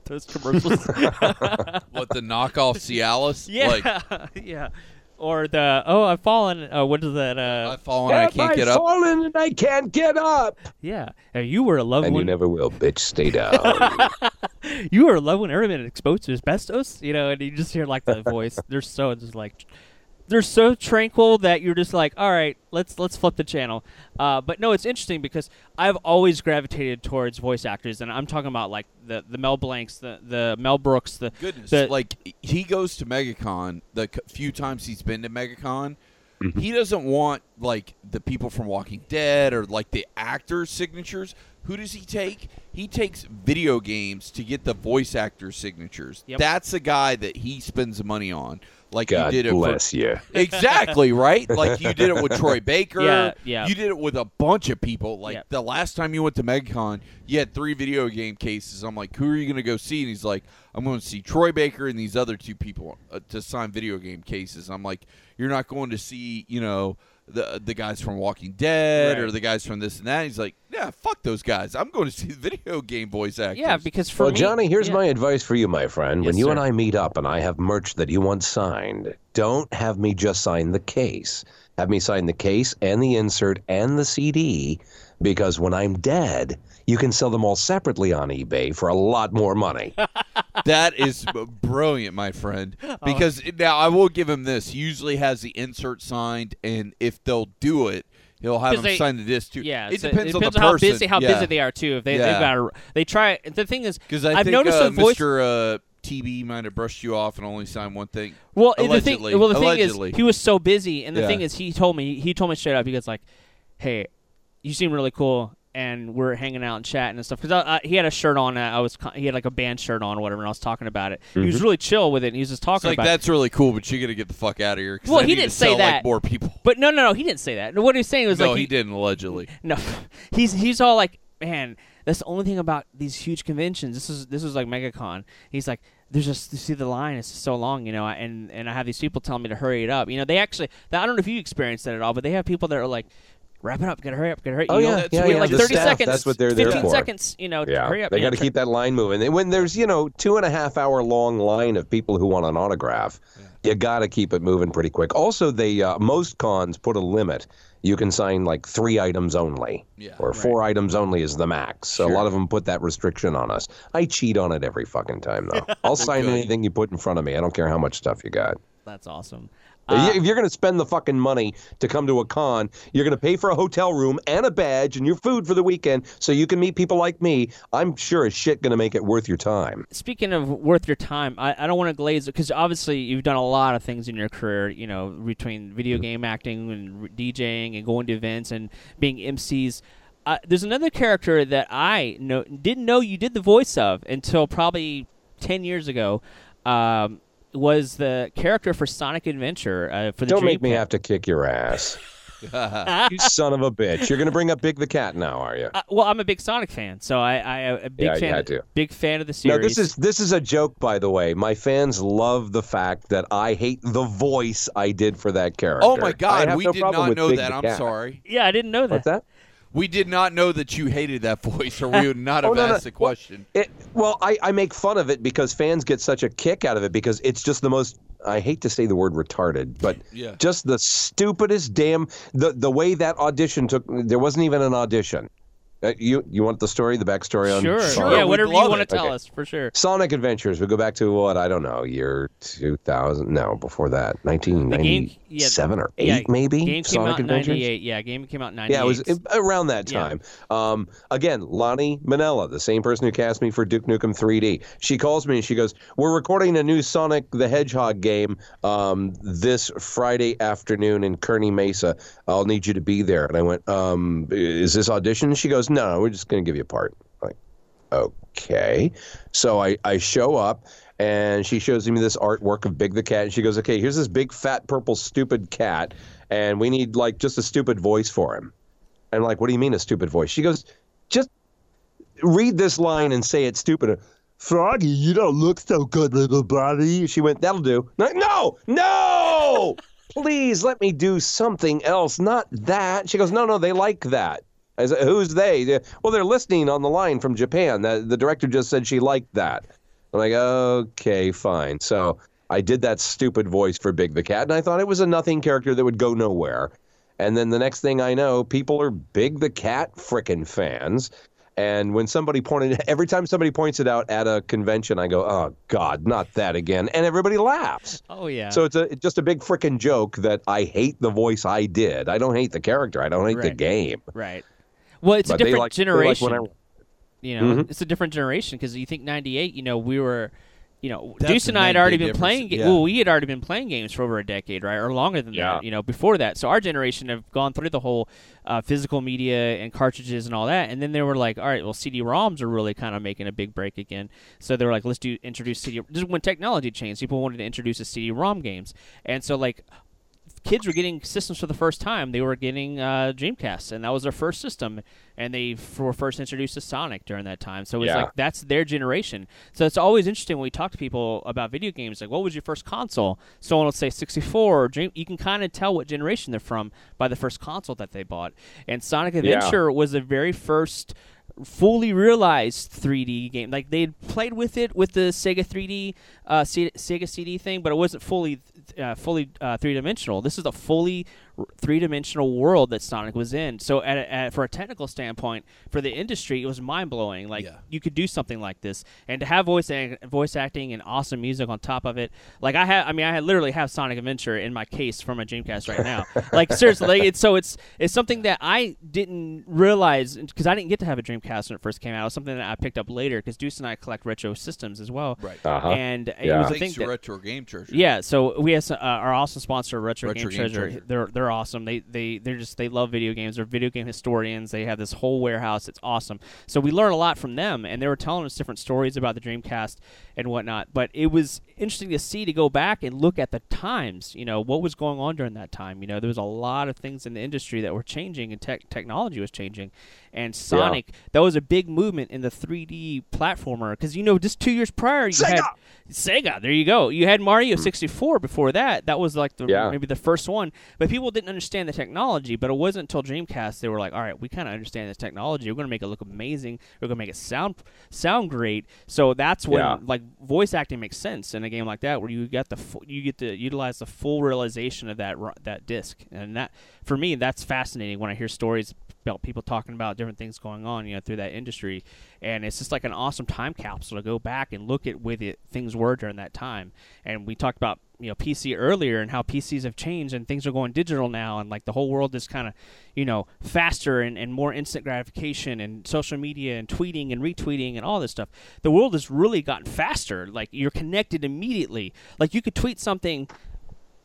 Those commercials. What, the knockoff Cialis? Yeah, like... yeah. Or the, oh, I've fallen. Uh, what is that? Uh, I've fallen and I can't I've get up. I've fallen and I can't get up. Yeah. And you were a love and when... you never will, bitch. Stay down. You were a love when every minute exposed to asbestos. You know, and you just hear, like, the voice. They're so just like... They're so tranquil that you're just like, all right, let's let's flip the channel. Uh, but no, it's interesting because I've always gravitated towards voice actors, and I'm talking about like the, the Mel Blanks, the, the Mel Brooks, the goodness. The, like he goes to MegaCon the few times he's been to MegaCon, mm-hmm. he doesn't want like the people from Walking Dead or like the actors' signatures. Who does he take? He takes video games to get the voice actor signatures. Yep. That's a guy that he spends money on. Like God you did it bless for, you. Exactly, right? Like you did it with Troy Baker. Yeah, yeah. You did it with a bunch of people. Like yeah. the last time you went to MegaCon, you had three video game cases. I'm like, who are you going to go see? And he's like, I'm going to see Troy Baker and these other two people uh, to sign video game cases. I'm like, you're not going to see, you know, the the guys from Walking Dead right. or the guys from this and that. He's like, yeah, fuck those guys. I'm going to see video game voice actors. Yeah, because for well, me, Johnny, here's yeah. my advice for you, my friend. Yes, when you sir. and I meet up and I have merch that you want signed, don't have me just sign the case. Have me sign the case and the insert and the C D, because when I'm dead, you can sell them all separately on eBay for a lot more money. That is brilliant, my friend. Because oh. now I will give him this. He usually has the insert signed, and if they'll do it, he'll have them they, sign the disc too. Yeah, it so depends, it depends on, the on how person. busy how yeah. busy they are too. If they yeah. they've got to, they try. The thing is, because I've think, noticed uh, a voice. Mister Uh, T B might have brushed you off and only signed one thing. Well, allegedly. The thing, well, the allegedly. thing is, he was so busy, and the yeah. thing is, he told me he told me straight up. He goes like, "Hey, you seem really cool." And we're hanging out and chatting and stuff because he had a shirt on. Uh, I was he had like a band shirt on or whatever, and I was talking about it. Mm-hmm. He was really chill with it. And he was just talking it's like, about. Like that's it. really cool, but you got to get the fuck out of here. Well, I he didn't say sell, that. Like, more people, but no, no, no, he didn't say that. What he was saying was no, like he, he didn't allegedly. No, he's he's all like, man, that's the only thing about these huge conventions. This is this was like MegaCon. He's like. There's just, you see the line, it's just so long, you know, and, and I have these people telling me to hurry it up. You know, they actually, I don't know if you experienced that at all, but they have people that are like, wrap it up, gotta hurry up, gotta hurry up. Oh, you yeah, know, yeah, yeah. Like the thirty staff, seconds, that's what they're fifteen there for. seconds, you know, yeah. hurry up. They gotta know, keep that line moving. And when there's, you know, two and a half hour long line of people who want an autograph, yeah. you gotta keep it moving pretty quick. Also, they, uh, most cons put a limit you can sign like three items only, yeah, or right. four items only is the max. So sure. a lot of them put that restriction on us. I cheat on it every fucking time, though. I'll sign good. anything you put in front of me. I don't care how much stuff you got. That's awesome. Uh, if you're going to spend the fucking money to come to a con, you're going to pay for a hotel room and a badge and your food for the weekend so you can meet people like me, I'm sure as shit going to make it worth your time. Speaking of worth your time, I, I don't want to glaze, because obviously you've done a lot of things in your career, you know, between video game acting and DJing and going to events and being M Cs. Uh, there's another character that I know, didn't know you did the voice of until probably ten years ago. Um was the character for Sonic Adventure. Uh, for the Don't Dreamcast. Make me have to kick your ass. You son of a bitch. You're going to bring up Big the Cat now, are you? Uh, well, I'm a big Sonic fan, so I, I, a big, yeah, fan, yeah, I do. big fan of the series. No, this is, this is a joke, by the way. My fans love the fact that I hate the voice I did for that character. Oh, my God. We no did not know big that. I'm sorry. Yeah, I didn't know that. What's that? We did not know that you hated that voice, or we would not have oh, no, asked no. the question. It, well, I, I make fun of it because fans get such a kick out of it because it's just the most, I hate to say the word retarded, but yeah. just the stupidest damn, the, the way that audition took, there wasn't even an audition. Uh, you you want the story, the backstory on Sure, sure. Yeah, whatever you want to tell okay. us, for sure. Sonic Adventures, we go back to what, I don't know, year two thousand, no, before that, nineteen ninety-seven game, yeah, or eight yeah, maybe? Game came Sonic out Adventures? ninety-eight, yeah, game came out in ninety-eight. Yeah, it was it, around that time. Yeah. Um, again, Lonnie Minella, the same person who cast me for Duke Nukem three D, she calls me and she goes, we're recording a new Sonic the Hedgehog game um, this Friday afternoon in Kearney Mesa. I'll need you to be there. And I went, um, is this audition? She goes, no, no, we're just going to give you a part. I'm like, okay. So I, I show up, and she shows me this artwork of Big the Cat, and she goes, okay, here's this big, fat, purple, stupid cat, and we need, like, just a stupid voice for him. I'm like, what do you mean a stupid voice? She goes, just read this line and say it's stupid. Froggy, you don't look so good, little buddy. She went, that'll do. Like, no, no, please let me do something else, not that. She goes, no, no, they like that. I said, who's they? Well, they're listening on the line from Japan. The, the director just said she liked that. I'm like, okay, fine. So I did that stupid voice for Big the Cat, and I thought it was a nothing character that would go nowhere. And then the next thing I know, people are Big the Cat frickin' fans. And when somebody pointed, every time somebody points it out at a convention, I go, oh, God, not that again. And everybody laughs. Oh, yeah. So it's a, it's just a big frickin' joke that I hate the voice I did. I don't hate the character. I don't hate right. the game. Right. Well, it's a, like, generation, like you know, mm-hmm. it's a different generation. You know, it's a different generation because you think ninety-eight. You know, we were, you know, That's Deuce and I had already been difference. playing. Ga- yeah. Well, we had already been playing games for over a decade, right, or longer than yeah. that. You know, before that. So our generation have gone through the whole uh, physical media and cartridges and all that. And then they were like, all right, well, C D ROMs are really kind of making a big break again. So they were like, let's do introduce C D. This is when technology changed. People wanted to introduce the C D ROM games, and so like. Kids were getting systems for the first time. They were getting uh, Dreamcasts, and that was their first system. And they f- were first introduced to Sonic during that time. So it's yeah. like that's their generation. So it's always interesting when we talk to people about video games. Like, what was your first console? Someone will say sixty-four. Or Dream- you can kind of tell what generation they're from by the first console that they bought. And Sonic Adventure yeah. was the very first fully realized three D game. Like, they played with it with the Sega three D, uh, C- Sega C D thing, but it wasn't fully uh, fully uh, three-dimensional. This is a fully r- three-dimensional world that Sonic was in. So at a, at, for a technical standpoint, for the industry, it was mind-blowing. Like, yeah. you could do something like this. And to have voice a- voice acting and awesome music on top of it. Like, I ha- I mean, I had literally have Sonic Adventure in my case for my Dreamcast right now. Like, seriously. Like, it's, so it's, it's something that I didn't realize, because I didn't get to have a Dreamcast when it first came out. It was something that I picked up later because Deuce and I collect retro systems as well. Right. Uh-huh. And yeah. it was a thing that, Retro Game Treasure. Yeah, so we have uh, our awesome sponsor, Retro, retro Game, Game Treasure. Treasure. They're they're awesome. They they they're just they love video games. They're video game historians. They have this whole warehouse. It's awesome. So we learn a lot from them, and they were telling us different stories about the Dreamcast and whatnot. But it was interesting to see, to go back and look at the times. You know, what was going on during that time. You know, there was a lot of things in the industry that were changing, and tech technology was changing, and Sonic. Yeah. That was a big movement in the three D platformer because, you know, just two years prior, you Sega! had Sega. There you go. You had Mario sixty-four before that. That was like the, yeah. maybe the first one. But people didn't understand the technology, but it wasn't until Dreamcast they were like, all right, we kind of understand this technology. We're going to make it look amazing. We're going to make it sound sound great. So that's when yeah. like voice acting makes sense in a game like that, where you got the fu- you get to utilize the full realization of that that disc. And that for me, that's fascinating when I hear stories about people talking about different things going on, you know, through that industry. And it's just like an awesome time capsule to go back and look at with it things were during that time. And we talked about, you know, P C earlier and how P Cs have changed and things are going digital now, and like the whole world is kind of, you know, faster and, and more instant gratification and social media and tweeting and retweeting and all this stuff. The world has really gotten faster. Like, you're connected immediately. Like, you could tweet something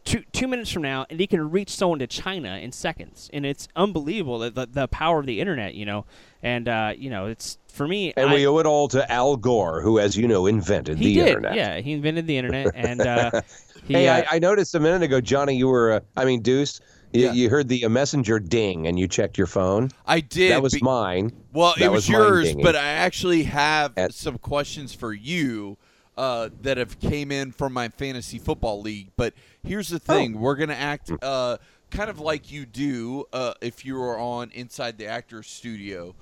Two two minutes from now, and he can reach someone to China in seconds, and it's unbelievable the the power of the internet, you know. And uh, you know, it's for me. And I, we owe it all to Al Gore, who, as you know, invented he the did, internet. Yeah, he invented the internet. And uh, he, hey, uh, I, I noticed a minute ago, Johnny, you were, uh, I mean, Deuce, you, yeah. you heard the messenger ding, and you checked your phone. I did. That was be, mine. Well, that it was, was yours, but I actually have At, some questions for you. Uh, that have came in from my fantasy football league. But here's the thing. Oh. We're going to act uh, kind of like you do uh, if you are on Inside the Actors Studio.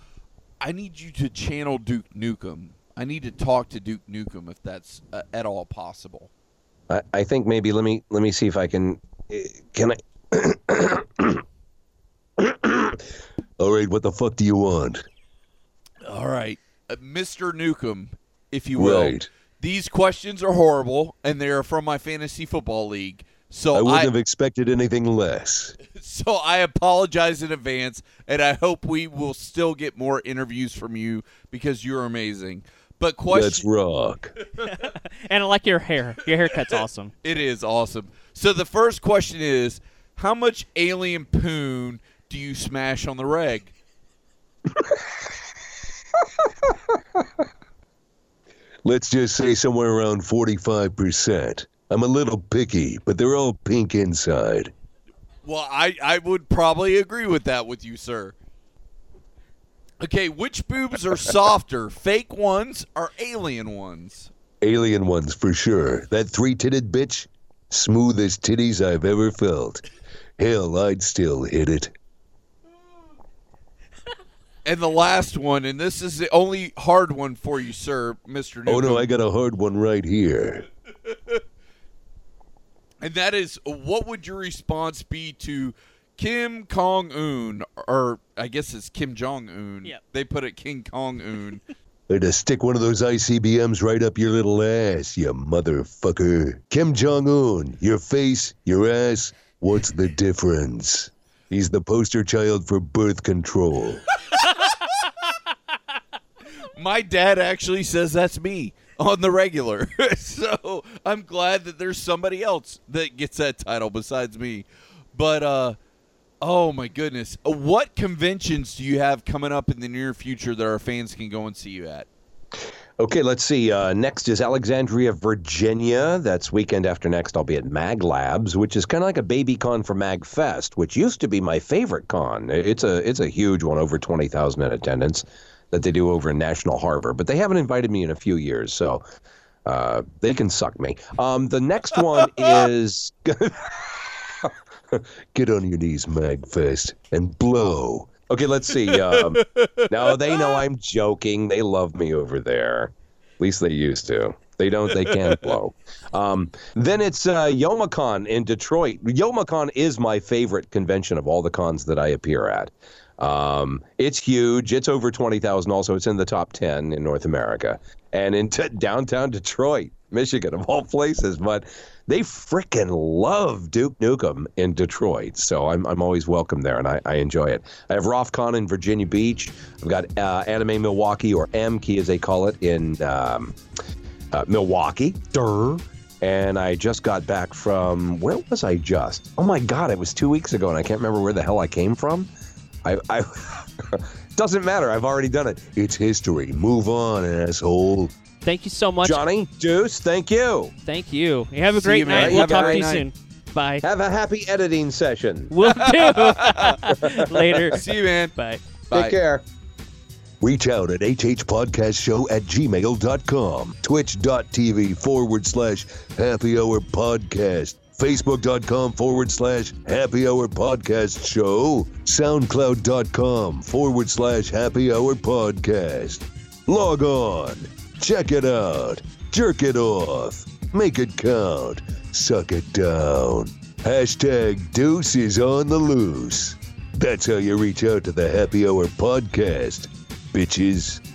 I need you to channel Duke Nukem. I need to talk to Duke Nukem if that's uh, at all possible. I, I think maybe let me let me see if I can. Uh, can I? All right, what the fuck do you want? All right. Uh, Mister Nukem, if you will. Right. These questions are horrible, and they are from my fantasy football league. So I wouldn't I, have expected anything less. So I apologize in advance, and I hope we will still get more interviews from you because you're amazing. But question- Let's rock. And I like your hair. Your haircut's awesome. It is awesome. So the first question is, how much alien poon do you smash on the reg? Let's just say somewhere around forty-five percent. I'm a little picky, but they're all pink inside. Well, I, I would probably agree with that with you, sir. Okay, which boobs are softer, fake ones or alien ones? Alien ones, for sure. That three-titted bitch, smoothest titties I've ever felt. Hell, I'd still hit it. And the last one, and this is the only hard one for you, sir, Mister Newton. Oh, no, I got a hard one right here. And that is, what would your response be to Kim Jong-un, or I guess it's Kim Jong-un. Yep. They put it King Kong-un. They're to stick one of those I C B Ms right up your little ass, you motherfucker. Kim Jong-un, your face, your ass, what's the difference? He's the poster child for birth control. My dad actually says that's me on the regular. So I'm glad that there's somebody else that gets that title besides me. But, uh, oh, my goodness. What conventions do you have coming up in the near future that our fans can go and see you at? Okay, let's see. Uh, next is Alexandria, Virginia. That's weekend after next. I'll be at MAGLabs, which is kind of like a baby con for MAGFest, which used to be my favorite con. It's a it's a huge one, over twenty thousand in attendance, that they do over in National Harbor. But they haven't invited me in a few years, so uh, they can suck me. Um, the next one is... Get on your knees, MAGFest, and blow. Okay, let's see. Um, no, they know I'm joking. They love me over there. At least they used to. They don't. They can't blow. Um, then it's uh, Youmacon in Detroit. Youmacon is my favorite convention of all the cons that I appear at. Um, it's huge. It's over twenty thousand also. It's in the top ten in North America. And in t- downtown Detroit, Michigan, of all places. But they frickin' love Duke Nukem in Detroit, so I'm I'm always welcome there, and I, I enjoy it. I have RothCon in Virginia Beach. I've got uh, Anime Milwaukee, or M K as they call it, in um, uh, Milwaukee. Durr. And I just got back from, where was I just? Oh my God, it was two weeks ago, and I can't remember where the hell I came from. I, I doesn't matter. I've already done it. It's history. Move on, asshole. Thank you so much, Johnny. Deuce, thank you. Thank you. You have a great you, night. Right? We'll have talk to you night. Soon. Bye. Have a happy editing session. Will do. Later. See you, man. Bye. Bye. Take care. Reach out at hhpodcastshow at gmail dot com, twitch dot t v forward slash happy hour podcast. Facebook.com forward slash Happy Hour Podcast Show, SoundCloud.com forward slash Happy Hour Podcast. Log on, check it out, jerk it off, make it count, suck it down. Hashtag Deuce is on the loose. That's how you reach out to the Happy Hour Podcast, bitches.